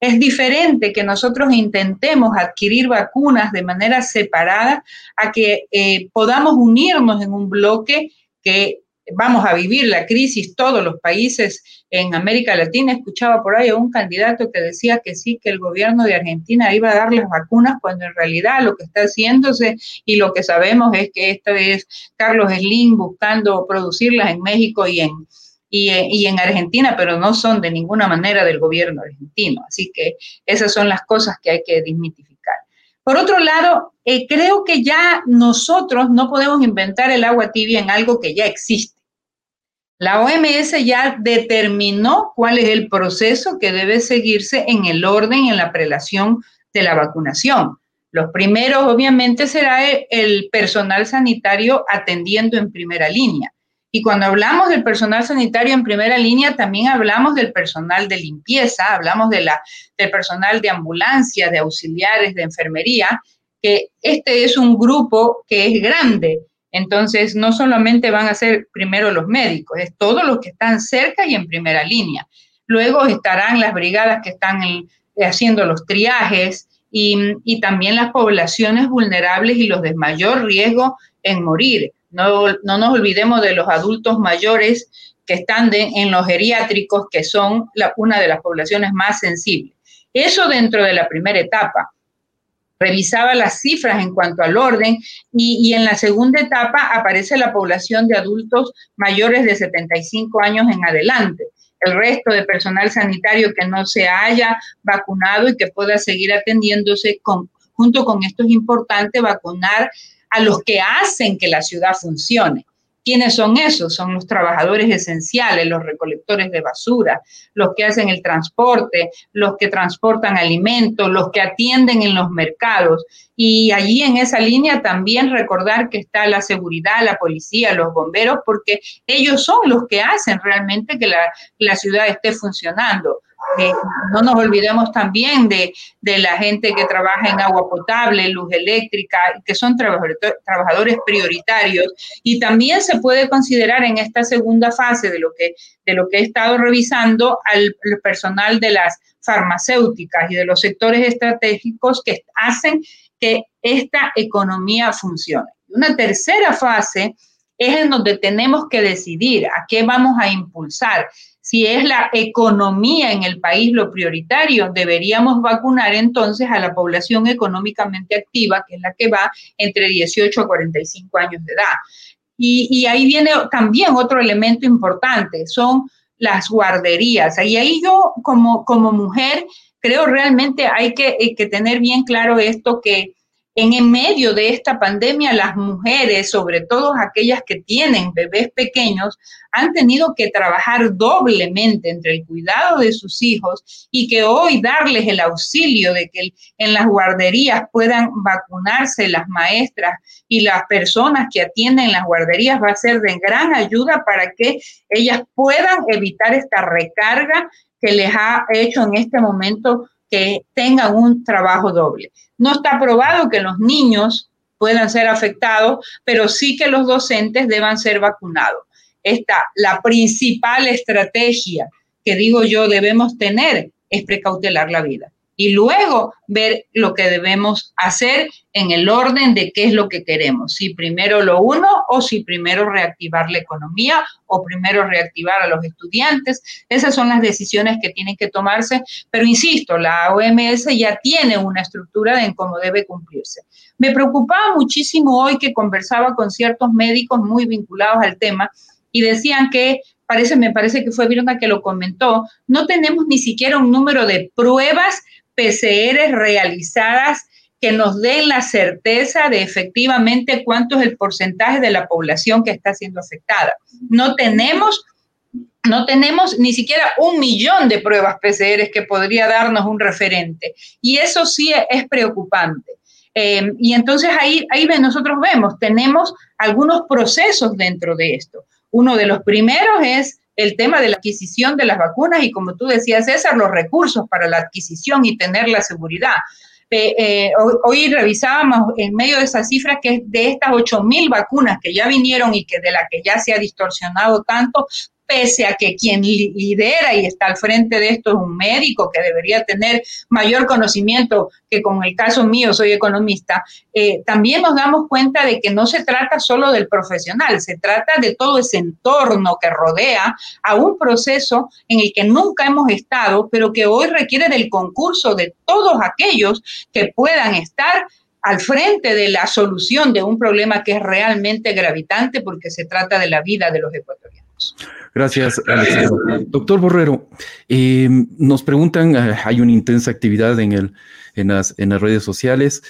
es diferente que nosotros intentemos adquirir vacunas de manera separada a que eh, podamos unirnos en un bloque que vamos a vivir la crisis, todos los países en América Latina. Escuchaba por ahí a un candidato que decía que sí, que el gobierno de Argentina iba a dar las vacunas, cuando en realidad lo que está haciéndose y lo que sabemos es que esta es Carlos Slim buscando producirlas en México y en, y, y en Argentina, pero no son de ninguna manera del gobierno argentino. Así que esas son las cosas que hay que desmitificar. Por otro lado, eh, creo que ya nosotros no podemos inventar el agua tibia en algo que ya existe. La O M S ya determinó cuál es el proceso que debe seguirse en el orden y en la prelación de la vacunación. Los primeros, obviamente, será el personal sanitario atendiendo en primera línea. Y cuando hablamos del personal sanitario en primera línea, también hablamos del personal de limpieza, hablamos de la, del personal de ambulancia, de auxiliares, de enfermería, que este es un grupo que es grande. Entonces, no solamente van a ser primero los médicos, es todos los que están cerca y en primera línea. Luego estarán las brigadas que están en, haciendo los triajes y, y también las poblaciones vulnerables y los de mayor riesgo en morir. No, no nos olvidemos de los adultos mayores que están de, en los geriátricos, que son la, una de las poblaciones más sensibles. Eso dentro de la primera etapa. revisaba las cifras en cuanto al orden y, y en la segunda etapa aparece la población de adultos mayores de setenta y cinco años en adelante. El resto de personal sanitario que no se haya vacunado y que pueda seguir atendiéndose con, junto con esto es importante vacunar a los que hacen que la ciudad funcione. ¿Quiénes son esos? Son los trabajadores esenciales, los recolectores de basura, los que hacen el transporte, los que transportan alimentos, los que atienden en los mercados. Y allí en esa línea también recordar que está la seguridad, la policía, los bomberos, porque ellos son los que hacen realmente que la, la ciudad esté funcionando. Eh, no nos olvidemos también de, de la gente que trabaja en agua potable, luz eléctrica, que son trabajadores prioritarios. Y también se puede considerar en esta segunda fase de lo que, de lo que he estado revisando al personal de las farmacéuticas y de los sectores estratégicos que hacen que esta economía funcione. Una tercera fase es en donde tenemos que decidir a qué vamos a impulsar. Si es la economía en el país lo prioritario, deberíamos vacunar entonces a la población económicamente activa, que es la que va entre dieciocho a cuarenta y cinco años de edad. Y, y ahí viene también otro elemento importante, son las guarderías. Y ahí yo como, como mujer creo realmente hay que, hay que tener bien claro esto que en medio de esta pandemia, las mujeres, sobre todo aquellas que tienen bebés pequeños, han tenido que trabajar doblemente entre el cuidado de sus hijos y que hoy darles el auxilio de que en las guarderías puedan vacunarse las maestras y las personas que atienden las guarderías va a ser de gran ayuda para que ellas puedan evitar esta recarga que les ha hecho en este momento que tengan un trabajo doble. No está probado que los niños puedan ser afectados, pero sí que los docentes deban ser vacunados. Esta, la principal estrategia que digo yo debemos tener es precautelar la vida y luego ver lo que debemos hacer en el orden de qué es lo que queremos, si primero lo uno o si primero reactivar la economía o primero reactivar a los estudiantes. Esas son las decisiones que tienen que tomarse, pero insisto, la O M S ya tiene una estructura de cómo debe cumplirse. Me preocupaba muchísimo hoy que conversaba con ciertos médicos muy vinculados al tema y decían que, parece, me parece que fue Virna que lo comentó, no tenemos ni siquiera un número de pruebas P C R realizadas que nos den la certeza de efectivamente cuánto es el porcentaje de la población que está siendo afectada. No tenemos, no tenemos ni siquiera un millón de pruebas P C R que podría darnos un referente. Y eso sí es preocupante. Eh, y entonces ahí, ahí nosotros vemos, tenemos algunos procesos dentro de esto. Uno de los primeros es el tema de la adquisición de las vacunas y, como tú decías, César, los recursos para la adquisición y tener la seguridad. Eh, eh, hoy revisábamos en medio de esas cifras que de estas ocho mil vacunas que ya vinieron y que de las que ya se ha distorsionado tanto, pese a que quien lidera y está al frente de esto es un médico que debería tener mayor conocimiento, que con el caso mío soy economista, eh, también nos damos cuenta de que no se trata solo del profesional, se trata de todo ese entorno que rodea a un proceso en el que nunca hemos estado, pero que hoy requiere del concurso de todos aquellos que puedan estar al frente de la solución de un problema que es realmente gravitante porque se trata de la vida de los ecuatorianos. Gracias, Alexandra. Doctor Borrero, eh, nos preguntan, eh, hay una intensa actividad en, el, en, las, en las redes sociales,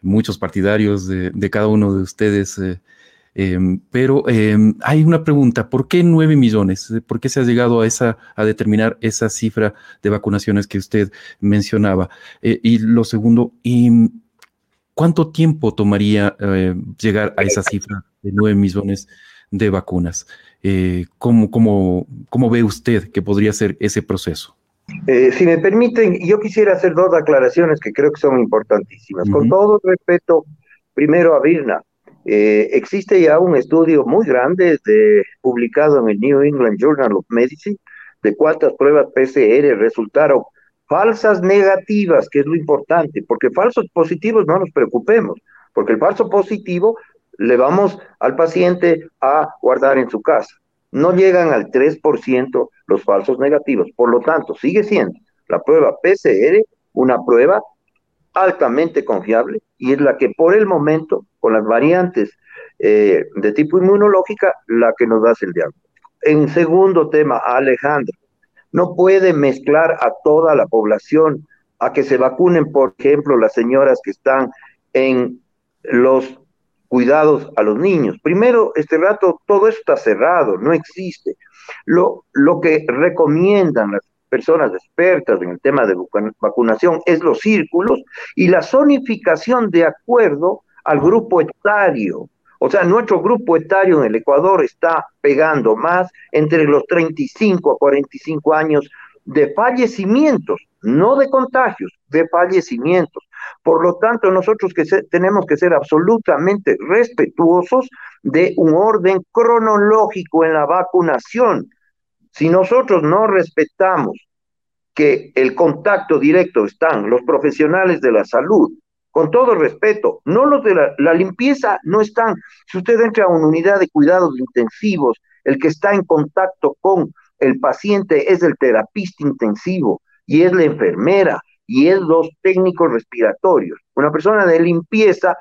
muchos partidarios de, de cada uno de ustedes, eh, eh, pero eh, hay una pregunta, ¿por qué nueve millones? ¿Por qué se ha llegado a, esa, a determinar esa cifra de vacunaciones que usted mencionaba? Eh, y lo segundo, ¿y cuánto tiempo tomaría eh, llegar a esa cifra de nueve millones de vacunas? Eh, ¿cómo, cómo, ¿Cómo ve usted que podría ser ese proceso? Eh, si me permiten, yo quisiera hacer dos aclaraciones que creo que son importantísimas. Uh-huh. Con todo respeto, primero a Virna, eh, existe ya un estudio muy grande de, publicado en el New England Journal of Medicine de cuántas pruebas P C R resultaron falsas negativas, que es lo importante, porque falsos positivos no nos preocupemos, porque el falso positivo le vamos al paciente a guardar en su casa. No llegan al tres por ciento los falsos negativos. Por lo tanto, sigue siendo la prueba P C R una prueba altamente confiable y es la que por el momento, con las variantes eh, de tipo inmunológica, la que nos hace el diagnóstico. En segundo tema, Alejandra, no puede mezclar a toda la población a que se vacunen, por ejemplo, las señoras que están en los cuidados a los niños. Primero, este rato todo está cerrado, no existe. Lo, lo que recomiendan las personas expertas en el tema de vacunación es los círculos y la zonificación de acuerdo al grupo etario. O sea, nuestro grupo etario en el Ecuador está pegando más entre los treinta y cinco a cuarenta y cinco años de fallecimientos, no de contagios, de fallecimientos. Por lo tanto, nosotros que se, tenemos que ser absolutamente respetuosos de un orden cronológico en la vacunación. Si nosotros no respetamos que el contacto directo están los profesionales de la salud, con todo respeto, no los de la, la limpieza no están. Si usted entra a una unidad de cuidados intensivos, el que está en contacto con el paciente es el terapista intensivo y es la enfermera y es los técnicos respiratorios. Una persona de limpieza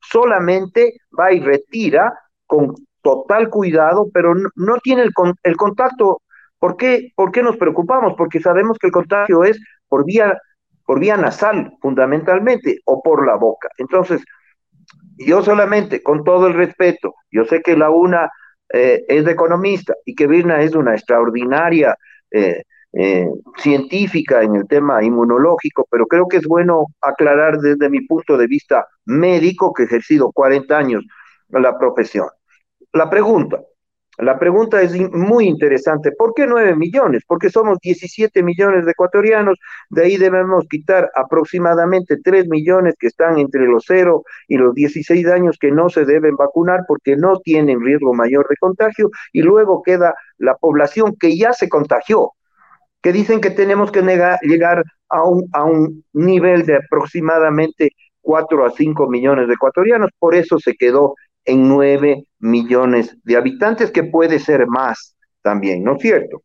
solamente va y retira con total cuidado, pero no, no tiene el, con, el contacto. ¿Por qué? ¿Por qué nos preocupamos? Porque sabemos que el contagio es por vía, por vía nasal, fundamentalmente, o por la boca. Entonces, yo solamente, con todo el respeto, yo sé que la UNA eh, es economista y que Virna es una extraordinaria eh, eh, científica en el tema inmunológico, pero creo que es bueno aclarar desde mi punto de vista médico, que he ejercido cuarenta años la profesión. La pregunta, la pregunta es muy interesante. ¿Por qué nueve millones? Porque somos diecisiete millones de ecuatorianos, de ahí debemos quitar aproximadamente tres millones que están entre los cero y los dieciséis años que no se deben vacunar porque no tienen riesgo mayor de contagio, y luego queda la población que ya se contagió, que dicen que tenemos que negar, llegar a un, a un nivel de aproximadamente cuatro a cinco millones de ecuatorianos, por eso se quedó en nueve millones de habitantes, que puede ser más también, ¿no es cierto?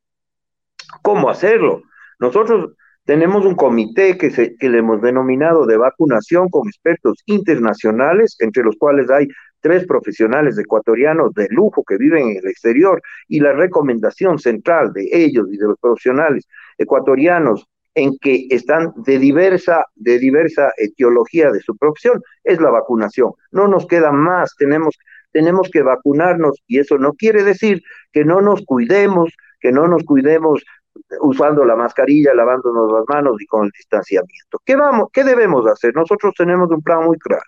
¿Cómo hacerlo? Nosotros tenemos un comité que, se, que le hemos denominado de vacunación con expertos internacionales, entre los cuales hay tres profesionales ecuatorianos de lujo que viven en el exterior, y la recomendación central de ellos y de los profesionales ecuatorianos en que están de diversa, de diversa etiología de su profesión, es la vacunación. No nos queda más, tenemos, tenemos que vacunarnos, y eso no quiere decir que no nos cuidemos, que no nos cuidemos usando la mascarilla, lavándonos las manos y con el distanciamiento. ¿Qué vamos, qué debemos hacer? Nosotros tenemos un plan muy claro.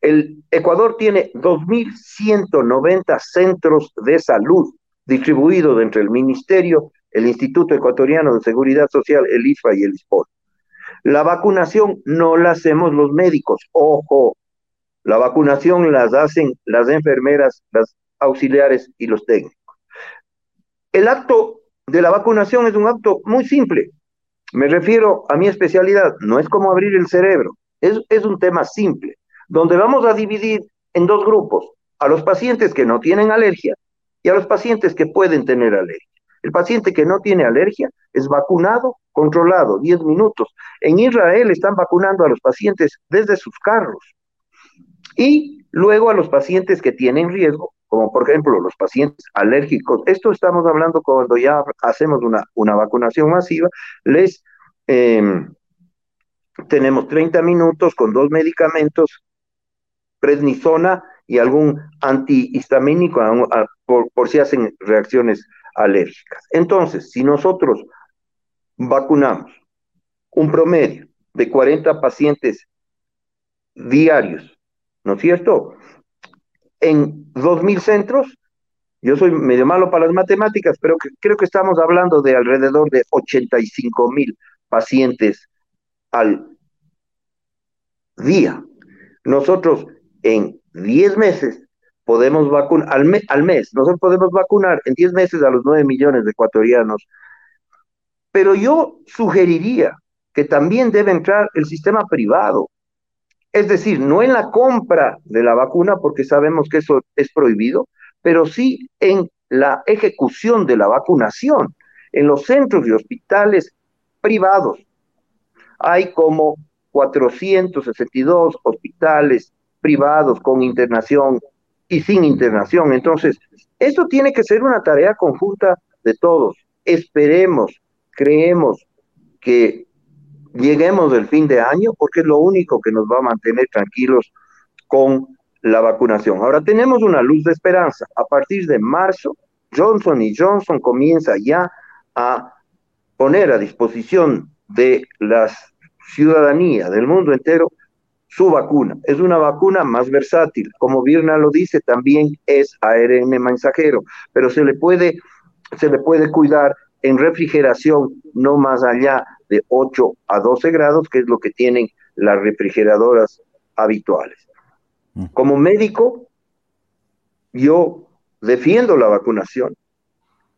El Ecuador tiene dos mil ciento noventa centros de salud distribuidos entre el Ministerio, el Instituto Ecuatoriano de Seguridad Social, el ISSFA y el ISSPOL. La vacunación no la hacemos los médicos, ojo, la vacunación las hacen las enfermeras, las auxiliares y los técnicos. El acto de la vacunación es un acto muy simple, me refiero a mi especialidad, no es como abrir el cerebro, es, es un tema simple, donde vamos a dividir en dos grupos, a los pacientes que no tienen alergia y a los pacientes que pueden tener alergia. El paciente que no tiene alergia es vacunado, controlado, diez minutos. En Israel están vacunando a los pacientes desde sus carros. Y luego a los pacientes que tienen riesgo, como por ejemplo los pacientes alérgicos. Esto estamos hablando cuando ya hacemos una, una vacunación masiva. Les eh, tenemos treinta minutos con dos medicamentos, prednisona y algún antihistamínico a, a, por, por si hacen reacciones alérgicas. Entonces, si nosotros vacunamos un promedio de cuarenta pacientes diarios, ¿no es cierto?, en dos mil centros, yo soy medio malo para las matemáticas, pero que, creo que estamos hablando de alrededor de ochenta y cinco mil pacientes al día. Nosotros en diez meses podemos vacunar, al, me, al mes, nosotros podemos vacunar en diez meses a los nueve millones de ecuatorianos, pero yo sugeriría que también debe entrar el sistema privado, es decir, no en la compra de la vacuna, porque sabemos que eso es prohibido, pero sí en la ejecución de la vacunación, en los centros y hospitales privados. Hay como cuatrocientos sesenta y dos hospitales privados con internación y sin internación. Entonces, esto tiene que ser una tarea conjunta de todos. Esperemos, creemos que lleguemos del fin de año, porque es lo único que nos va a mantener tranquilos con la vacunación. Ahora tenemos una luz de esperanza. A partir de marzo, Johnson Johnson comienza ya a poner a disposición de la ciudadanía del mundo entero su vacuna. Es una vacuna más versátil. Como Virna lo dice, también es A R N mensajero, pero se le puede, se le puede cuidar en refrigeración no más allá de ocho a doce grados, que es lo que tienen las refrigeradoras habituales. Como médico, yo defiendo la vacunación,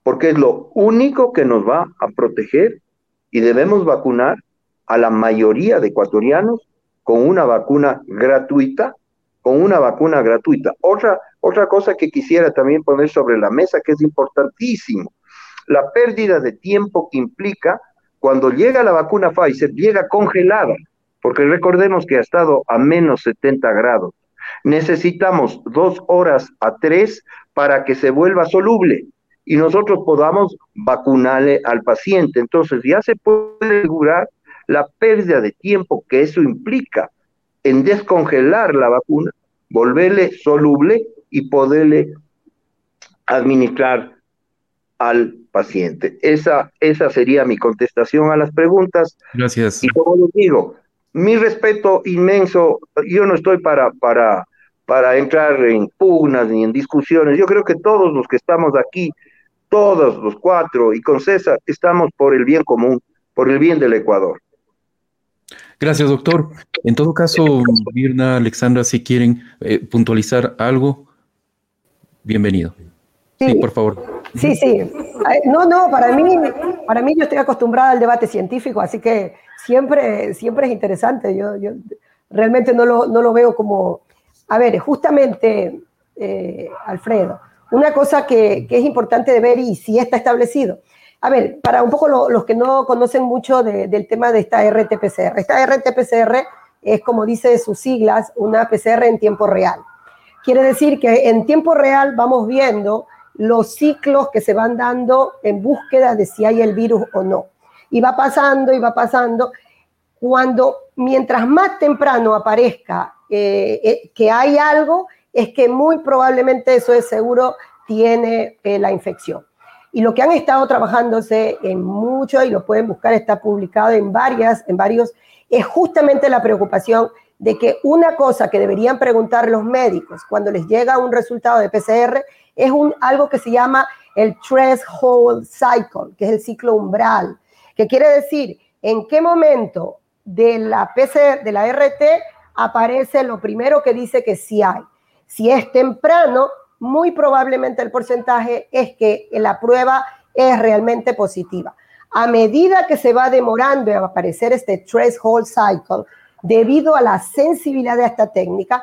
porque es lo único que nos va a proteger, y debemos vacunar a la mayoría de ecuatorianos con una vacuna gratuita, con una vacuna gratuita. Otra, otra cosa que quisiera también poner sobre la mesa, que es importantísimo, la pérdida de tiempo que implica cuando llega la vacuna Pfizer, llega congelada, porque recordemos que ha estado a menos setenta grados. Necesitamos dos horas a tres para que se vuelva soluble y nosotros podamos vacunarle al paciente. Entonces ya se puede asegurar la pérdida de tiempo que eso implica en descongelar la vacuna, volverle soluble y poderle administrar al paciente. Esa, esa sería mi contestación a las preguntas. Gracias. Y como les digo, mi respeto inmenso, yo no estoy para, para, para entrar en pugnas ni en discusiones. Yo creo que todos los que estamos aquí, todos los cuatro y con César, estamos por el bien común, por el bien del Ecuador. Gracias, doctor. En todo caso, Virna, Alexandra, si quieren eh, puntualizar algo, bienvenido. Sí, sí, por favor. Sí, sí. No, no, para mí, para mí yo estoy acostumbrada al debate científico, así que siempre, siempre es interesante. Yo, yo realmente no lo, no lo veo como... A ver, justamente, eh, Alfredo, una cosa que, que es importante de ver y si está establecido. A ver, para un poco lo, los que no conocen mucho de, del tema de esta R T P C R. Esta R T P C R es, como dice sus siglas, una P C R en tiempo real. Quiere decir que en tiempo real vamos viendo los ciclos que se van dando en búsqueda de si hay el virus o no. Y va pasando, y va pasando. Cuando, mientras más temprano aparezca eh, eh, que hay algo, es que muy probablemente eso es seguro, tiene eh, la infección. Y lo que han estado trabajándose en mucho, y lo pueden buscar, está publicado en varias, en varios, es justamente la preocupación de que una cosa que deberían preguntar los médicos cuando les llega un resultado de P C R es un, algo que se llama el threshold cycle, que es el ciclo umbral, que quiere decir en qué momento de la P C R, de la R T, aparece lo primero que dice que sí hay. Si es temprano, muy probablemente el porcentaje es que la prueba es realmente positiva. A medida que se va demorando a aparecer este threshold cycle, debido a la sensibilidad de esta técnica,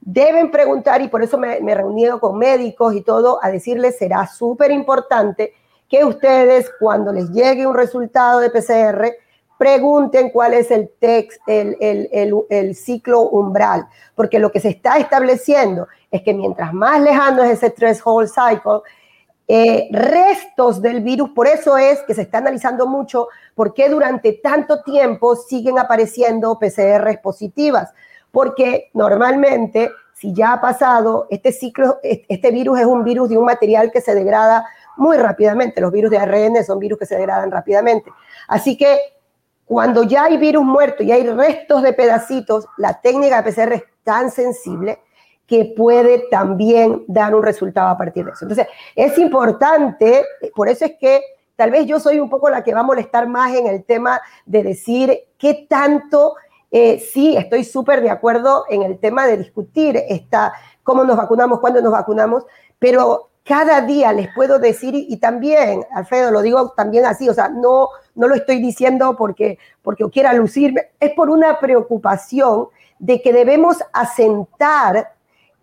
deben preguntar, y por eso me, me reuní con médicos y todo, a decirles, será súper importante que ustedes, cuando les llegue un resultado de P C R, pregunten cuál es el, text, el, el, el, el ciclo umbral, porque lo que se está estableciendo es que mientras más lejano es ese threshold cycle, Eh, restos del virus, por eso es que se está analizando mucho por qué durante tanto tiempo siguen apareciendo P C Rs positivas, porque normalmente si ya ha pasado este ciclo, este virus es un virus de un material que se degrada muy rápidamente, los virus de A R N son virus que se degradan rápidamente, así que cuando ya hay virus muerto y hay restos de pedacitos, la técnica de P C R es tan sensible que puede también dar un resultado a partir de eso. Entonces, es importante, por eso es que tal vez yo soy un poco la que va a molestar más en el tema de decir qué tanto, eh, sí, estoy súper de acuerdo en el tema de discutir esta, cómo nos vacunamos, cuándo nos vacunamos, pero cada día les puedo decir, y también, Alfredo, lo digo también así, o sea, no, no lo estoy diciendo porque, porque quiera lucirme, es por una preocupación de que debemos asentar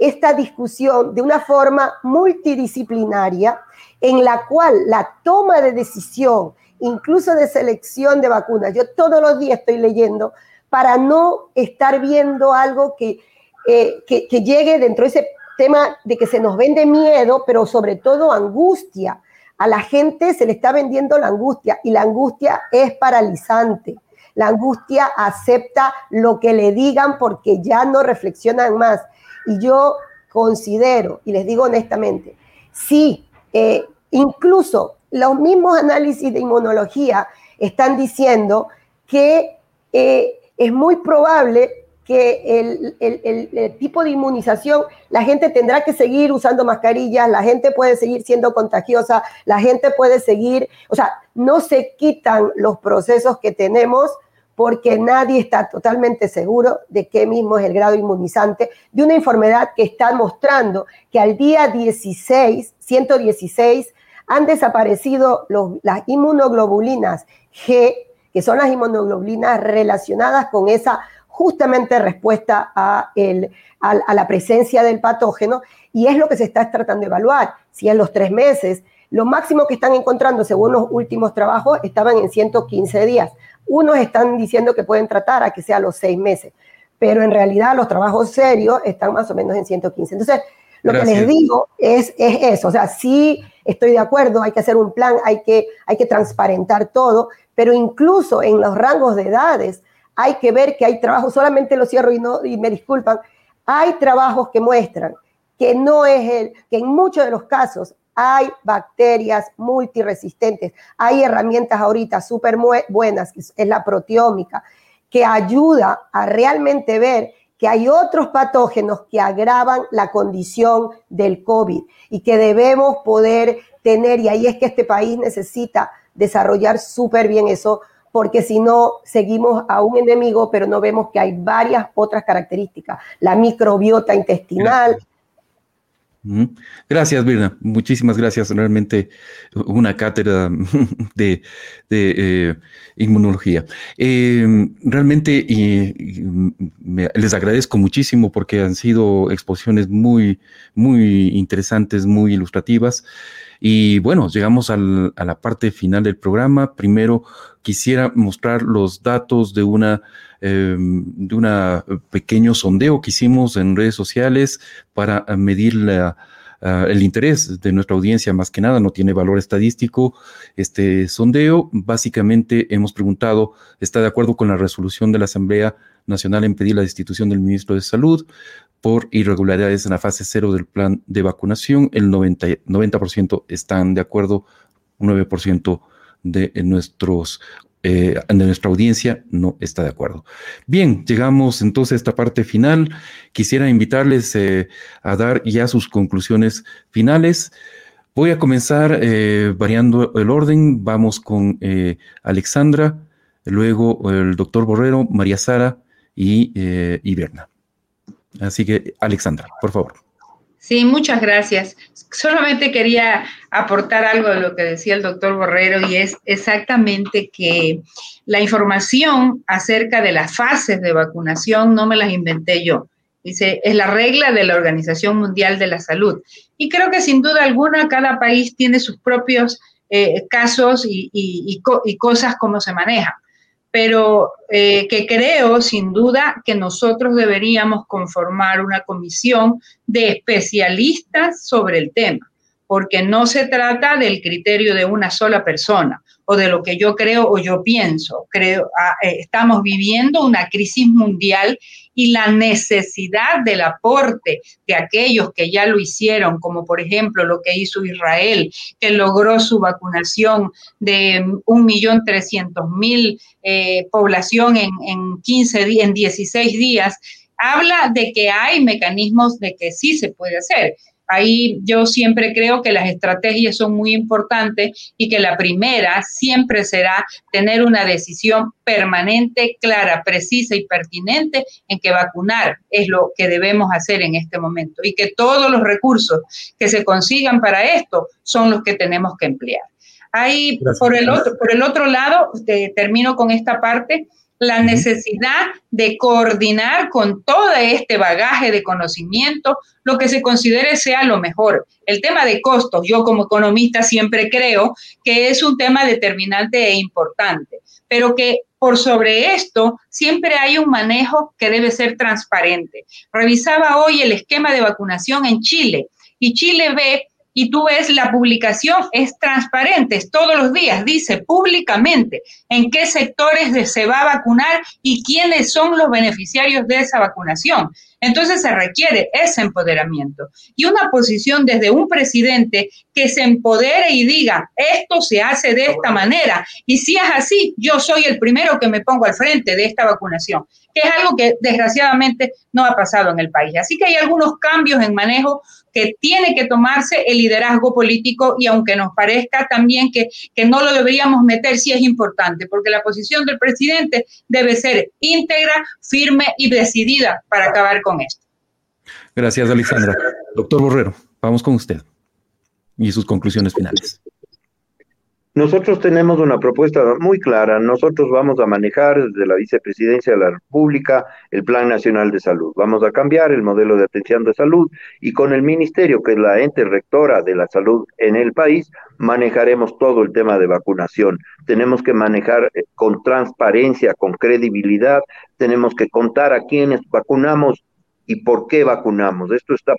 esta discusión de una forma multidisciplinaria en la cual la toma de decisión, incluso de selección de vacunas, yo todos los días estoy leyendo para no estar viendo algo que, eh, que, que llegue dentro de ese tema de que se nos vende miedo, pero sobre todo angustia. A la gente se le está vendiendo la angustia y la angustia es paralizante. La angustia acepta lo que le digan porque ya no reflexionan más. Y yo considero, y les digo honestamente, sí, eh, incluso los mismos análisis de inmunología están diciendo que eh, es muy probable que el, el, el, el tipo de inmunización, la gente tendrá que seguir usando mascarillas, la gente puede seguir siendo contagiosa, la gente puede seguir, o sea, no se quitan los procesos que tenemos porque nadie está totalmente seguro de qué mismo es el grado inmunizante de una enfermedad que está mostrando que al día dieciséis, ciento dieciséis, han desaparecido los, las inmunoglobulinas G, que son las inmunoglobulinas relacionadas con esa justamente respuesta a, el, a, a la presencia del patógeno, y es lo que se está tratando de evaluar. Si en los tres meses, lo máximo que están encontrando, según los últimos trabajos, estaban en ciento quince días. Unos están diciendo que pueden tratar a que sea los seis meses, pero en realidad los trabajos serios están más o menos en ciento quince. Entonces, lo Gracias. que les digo es, es eso. O sea, sí estoy de acuerdo, hay que hacer un plan, hay que, hay que transparentar todo, pero incluso en los rangos de edades hay que ver que hay trabajos, solamente lo cierro y, no, y me disculpan, hay trabajos que muestran que no es el, que en muchos de los casos hay bacterias multiresistentes, hay herramientas ahorita súper buenas, que es la proteómica, que ayuda a realmente ver que hay otros patógenos que agravan la condición del COVID y que debemos poder tener, y ahí es que este país necesita desarrollar súper bien eso, porque si no seguimos a un enemigo, pero no vemos que hay varias otras características, la microbiota intestinal. Gracias, Virna. Muchísimas gracias. Realmente una cátedra de, de eh, inmunología. Eh, realmente eh, me, les agradezco muchísimo porque han sido exposiciones muy, muy interesantes, muy ilustrativas. Y bueno, llegamos al, a la parte final del programa. Primero quisiera mostrar los datos de una eh, de una pequeño sondeo que hicimos en redes sociales para medir la, uh, el interés de nuestra audiencia. Más que nada, no tiene valor estadístico este sondeo. Básicamente hemos preguntado, ¿está de acuerdo con la resolución de la Asamblea Nacional en pedir la destitución del ministro de Salud por irregularidades en la fase cero del plan de vacunación? El noventa por ciento están de acuerdo, nueve por ciento de nuestros eh, de nuestra audiencia no está de acuerdo. Bien, llegamos entonces a esta parte final. Quisiera invitarles eh, a dar ya sus conclusiones finales. Voy a comenzar eh, variando el orden. Vamos con eh, Alexandra, luego el doctor Borrero, María Sara y, eh, y Virna. Así que, Alexandra, por favor. Sí, muchas gracias. Solamente quería aportar algo de lo que decía el doctor Borrero, y es exactamente que la información acerca de las fases de vacunación no me las inventé yo. Dice, es la regla de la Organización Mundial de la Salud. Y creo que sin duda alguna cada país tiene sus propios eh, casos y, y, y, co- y cosas como se manejan. Pero eh, que creo, sin duda, que nosotros deberíamos conformar una comisión de especialistas sobre el tema, porque no se trata del criterio de una sola persona o de lo que yo creo o yo pienso. Creo, eh, estamos viviendo una crisis mundial y la necesidad del aporte de aquellos que ya lo hicieron, como por ejemplo lo que hizo Israel, que logró su vacunación de un millón trescientos mil eh, población en, en, quince, en dieciséis días, habla de que hay mecanismos de que sí se puede hacer. Ahí yo siempre creo que las estrategias son muy importantes y que la primera siempre será tener una decisión permanente, clara, precisa y pertinente en que vacunar es lo que debemos hacer en este momento y que todos los recursos que se consigan para esto son los que tenemos que emplear. Ahí, por el otro, por el otro lado, te, termino con esta parte. la necesidad de coordinar con todo este bagaje de conocimiento lo que se considere sea lo mejor. El tema de costos, yo como economista siempre creo que es un tema determinante e importante, pero que por sobre esto siempre hay un manejo que debe ser transparente. Revisaba hoy el esquema de vacunación en Chile y Chile ve, y tú ves la publicación, es transparente, es todos los días, dice públicamente en qué sectores de, se va a vacunar y quiénes son los beneficiarios de esa vacunación. Entonces se requiere ese empoderamiento y una posición desde un presidente que se empodere y diga, esto se hace de esta manera y si es así, yo soy el primero que me pongo al frente de esta vacunación, que es algo que desgraciadamente no ha pasado en el país. Así que hay algunos cambios en manejo que tiene que tomarse el liderazgo político y aunque nos parezca también que, que no lo deberíamos meter, sí es importante, porque la posición del presidente debe ser íntegra, firme y decidida para acabar con esto. Gracias, Alexandra. Doctor Borrero, vamos con usted y sus conclusiones finales. Nosotros tenemos una propuesta muy clara. Nosotros vamos a manejar desde la Vicepresidencia de la República el Plan Nacional de Salud. Vamos a cambiar el modelo de atención de salud y con el Ministerio, que es la ente rectora de la salud en el país, manejaremos todo el tema de vacunación. Tenemos que manejar con transparencia, con credibilidad. Tenemos que contar a quiénes vacunamos y por qué vacunamos. Esto está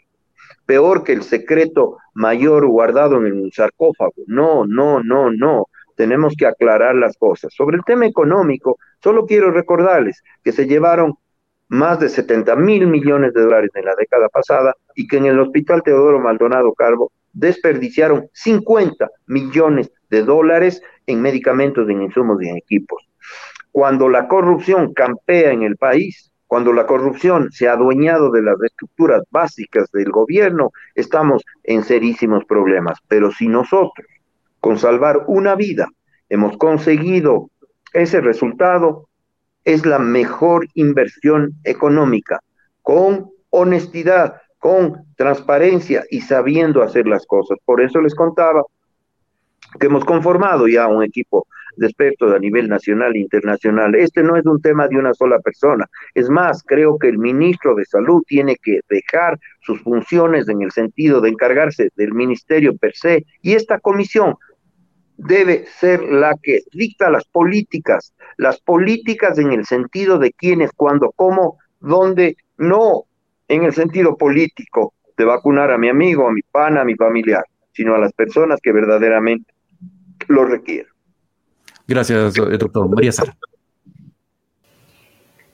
peor que el secreto mayor guardado en un sarcófago. No, no, no, no. Tenemos que aclarar las cosas. Sobre el tema económico, solo quiero recordarles que se llevaron más de setenta mil millones de dólares en la década pasada y que en el Hospital Teodoro Maldonado Carbo desperdiciaron cincuenta millones de dólares en medicamentos, en insumos y en equipos. Cuando la corrupción campea en el país, cuando la corrupción se ha adueñado de las estructuras básicas del gobierno, estamos en serísimos problemas. Pero si nosotros, con salvar una vida, hemos conseguido ese resultado, es la mejor inversión económica, con honestidad, con transparencia y sabiendo hacer las cosas. Por eso les contaba que hemos conformado ya un equipo de expertos a nivel nacional e internacional. Este no es un tema de una sola persona. Es más, creo que el ministro de Salud tiene que dejar sus funciones en el sentido de encargarse del ministerio per se, y esta comisión debe ser la que dicta las políticas, las políticas en el sentido de quiénes, cuándo, cómo, dónde, no en el sentido político de vacunar a mi amigo, a mi pana, a mi familiar, sino a las personas que verdaderamente lo requieren. Gracias, doctor. María Sara.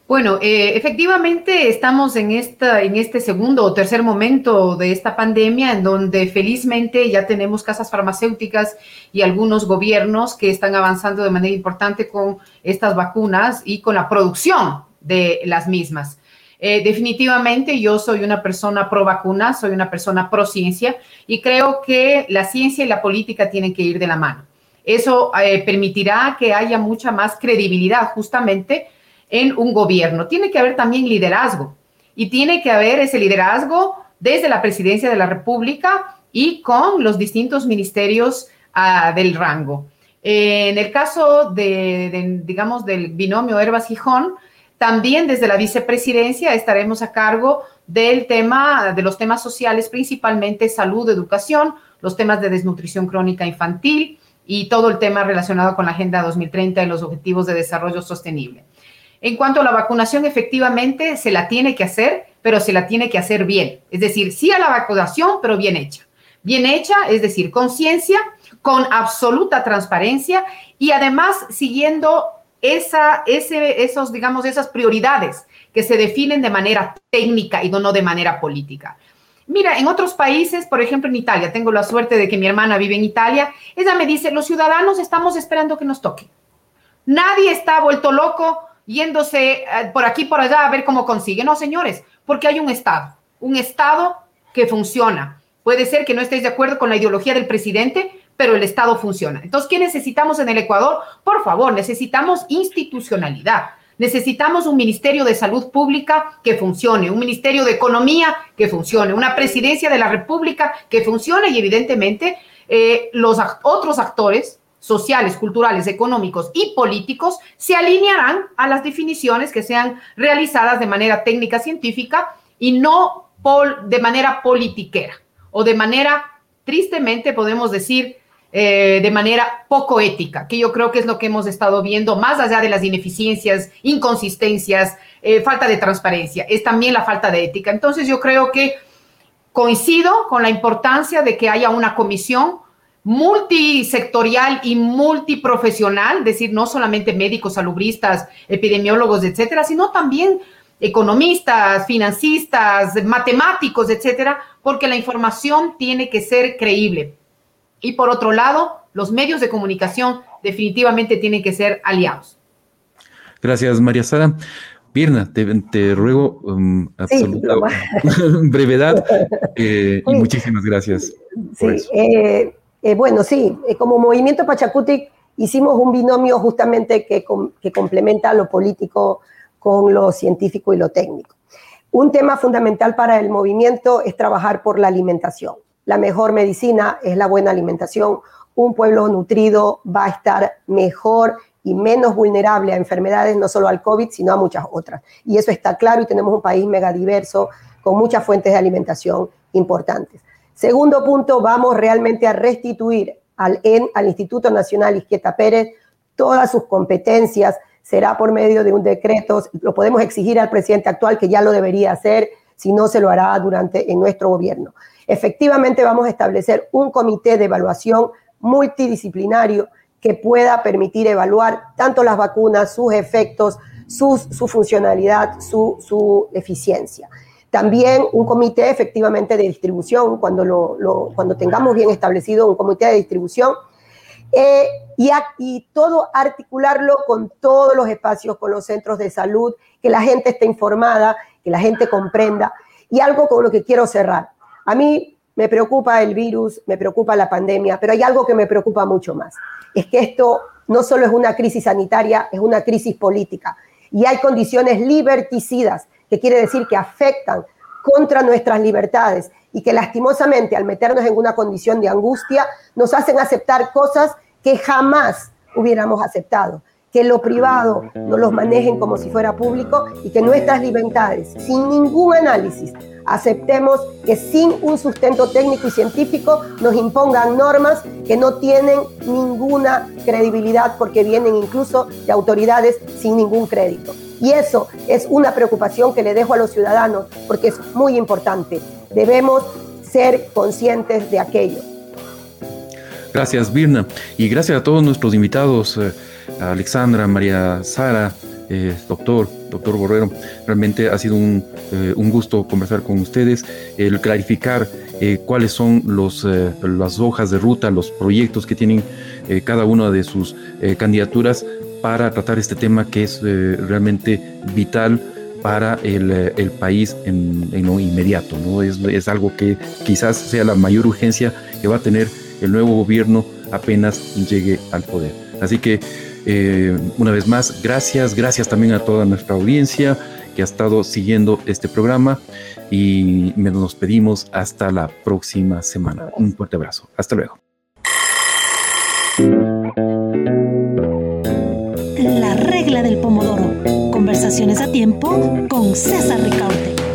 Bueno, eh, efectivamente estamos en, esta, en este segundo o tercer momento de esta pandemia en donde felizmente ya tenemos casas farmacéuticas y algunos gobiernos que están avanzando de manera importante con estas vacunas y con la producción de las mismas. Eh, definitivamente yo soy una persona pro vacuna, soy una persona pro ciencia y creo que la ciencia y la política tienen que ir de la mano. Eso eh, permitirá que haya mucha más credibilidad justamente en un gobierno. Tiene que haber también liderazgo y tiene que haber ese liderazgo desde la Presidencia de la República y con los distintos ministerios uh, del rango. Eh, en el caso de, de, digamos, del binomio Herbas-Gijón, también desde la vicepresidencia estaremos a cargo del tema, de los temas sociales, principalmente salud, educación, los temas de desnutrición crónica infantil y todo el tema relacionado con la Agenda dos mil treinta y los Objetivos de Desarrollo Sostenible. En cuanto a la vacunación, efectivamente se la tiene que hacer, pero se la tiene que hacer bien. Es decir, sí a la vacunación, pero bien hecha. Bien hecha, es decir, con ciencia, con absoluta transparencia y además siguiendo Esa, ese, esos, digamos, esas prioridades que se definen de manera técnica y no de manera política. Mira, en otros países, por ejemplo, en Italia, tengo la suerte de que mi hermana vive en Italia, ella me dice, los ciudadanos estamos esperando que nos toque. Nadie está vuelto loco yéndose por aquí, por allá, a ver cómo consigue. No, señores, porque hay un Estado, un Estado que funciona. Puede ser que no estéis de acuerdo con la ideología del presidente, pero el Estado funciona. Entonces, ¿qué necesitamos en el Ecuador? Por favor, necesitamos institucionalidad. Necesitamos un Ministerio de Salud Pública que funcione, un Ministerio de Economía que funcione, una Presidencia de la República que funcione y, evidentemente, eh, los act- otros actores sociales, culturales, económicos y políticos se alinearán a las definiciones que sean realizadas de manera técnica científica y no pol- de manera politiquera o de manera, tristemente podemos decir, eh, de manera poco ética, que yo creo que es lo que hemos estado viendo, más allá de las ineficiencias, inconsistencias, eh, falta de transparencia, es también la falta de ética. Entonces yo creo que coincido con la importancia de que haya una comisión multisectorial y multiprofesional, es decir, no solamente médicos, salubristas, epidemiólogos, etcétera, sino también economistas, financistas, matemáticos, etcétera, porque la información tiene que ser creíble. Y por otro lado, los medios de comunicación definitivamente tienen que ser aliados. Gracias, María Sara. Virna, te, te ruego um, absoluta sí, brevedad eh, sí. y muchísimas gracias. Sí, eh, eh, bueno, sí, eh, como Movimiento Pachakutik hicimos un binomio justamente que, com, que complementa lo político con lo científico y lo técnico. Un tema fundamental para el movimiento es trabajar por la alimentación. La mejor medicina es la buena alimentación. Un pueblo nutrido va a estar mejor y menos vulnerable a enfermedades, no solo al COVID, sino a muchas otras. Y eso está claro y tenemos un país megadiverso con muchas fuentes de alimentación importantes. Segundo punto, vamos realmente a restituir al, en, al Instituto Nacional Izquieta Pérez todas sus competencias. Será por medio de un decreto, lo podemos exigir al presidente actual que ya lo debería hacer, si no se lo hará durante en nuestro gobierno. Efectivamente vamos a establecer un comité de evaluación multidisciplinario que pueda permitir evaluar tanto las vacunas, sus efectos, sus, su funcionalidad, su, su eficiencia. También un comité efectivamente de distribución, cuando, lo, lo, cuando tengamos bien establecido un comité de distribución, eh, y, a, y todo articularlo con todos los espacios, con los centros de salud, que la gente esté informada, que la gente comprenda. Y algo con lo que quiero cerrar. A mí me preocupa el virus, me preocupa la pandemia, pero hay algo que me preocupa mucho más. Es que esto no solo es una crisis sanitaria, es una crisis política. Y hay condiciones liberticidas, que quiere decir que afectan contra nuestras libertades y que lastimosamente al meternos en una condición de angustia nos hacen aceptar cosas que jamás hubiéramos aceptado. Que lo privado no los manejen como si fuera público y que nuestras libertades, sin ningún análisis, aceptemos que sin un sustento técnico y científico nos impongan normas que no tienen ninguna credibilidad porque vienen incluso de autoridades sin ningún crédito. Y eso es una preocupación que le dejo a los ciudadanos porque es muy importante. Debemos ser conscientes de aquello. Gracias, Virna. Y gracias a todos nuestros invitados, eh, a Alexandra, María Sara, eh, doctor, doctor Borrero. Realmente ha sido un, eh, un gusto conversar con ustedes, el clarificar eh, cuáles son los, eh, las hojas de ruta, los proyectos que tienen eh, cada una de sus eh, candidaturas para tratar este tema que es eh, realmente vital para el, el país en, en lo inmediato, ¿no? Es, es algo que quizás sea la mayor urgencia que va a tener el nuevo gobierno apenas llegue al poder. Así que, eh, una vez más, gracias, gracias también a toda nuestra audiencia que ha estado siguiendo este programa y nos pedimos hasta la próxima semana. Un fuerte abrazo. Hasta luego. La regla del pomodoro. Conversaciones a tiempo con César Ricaurte.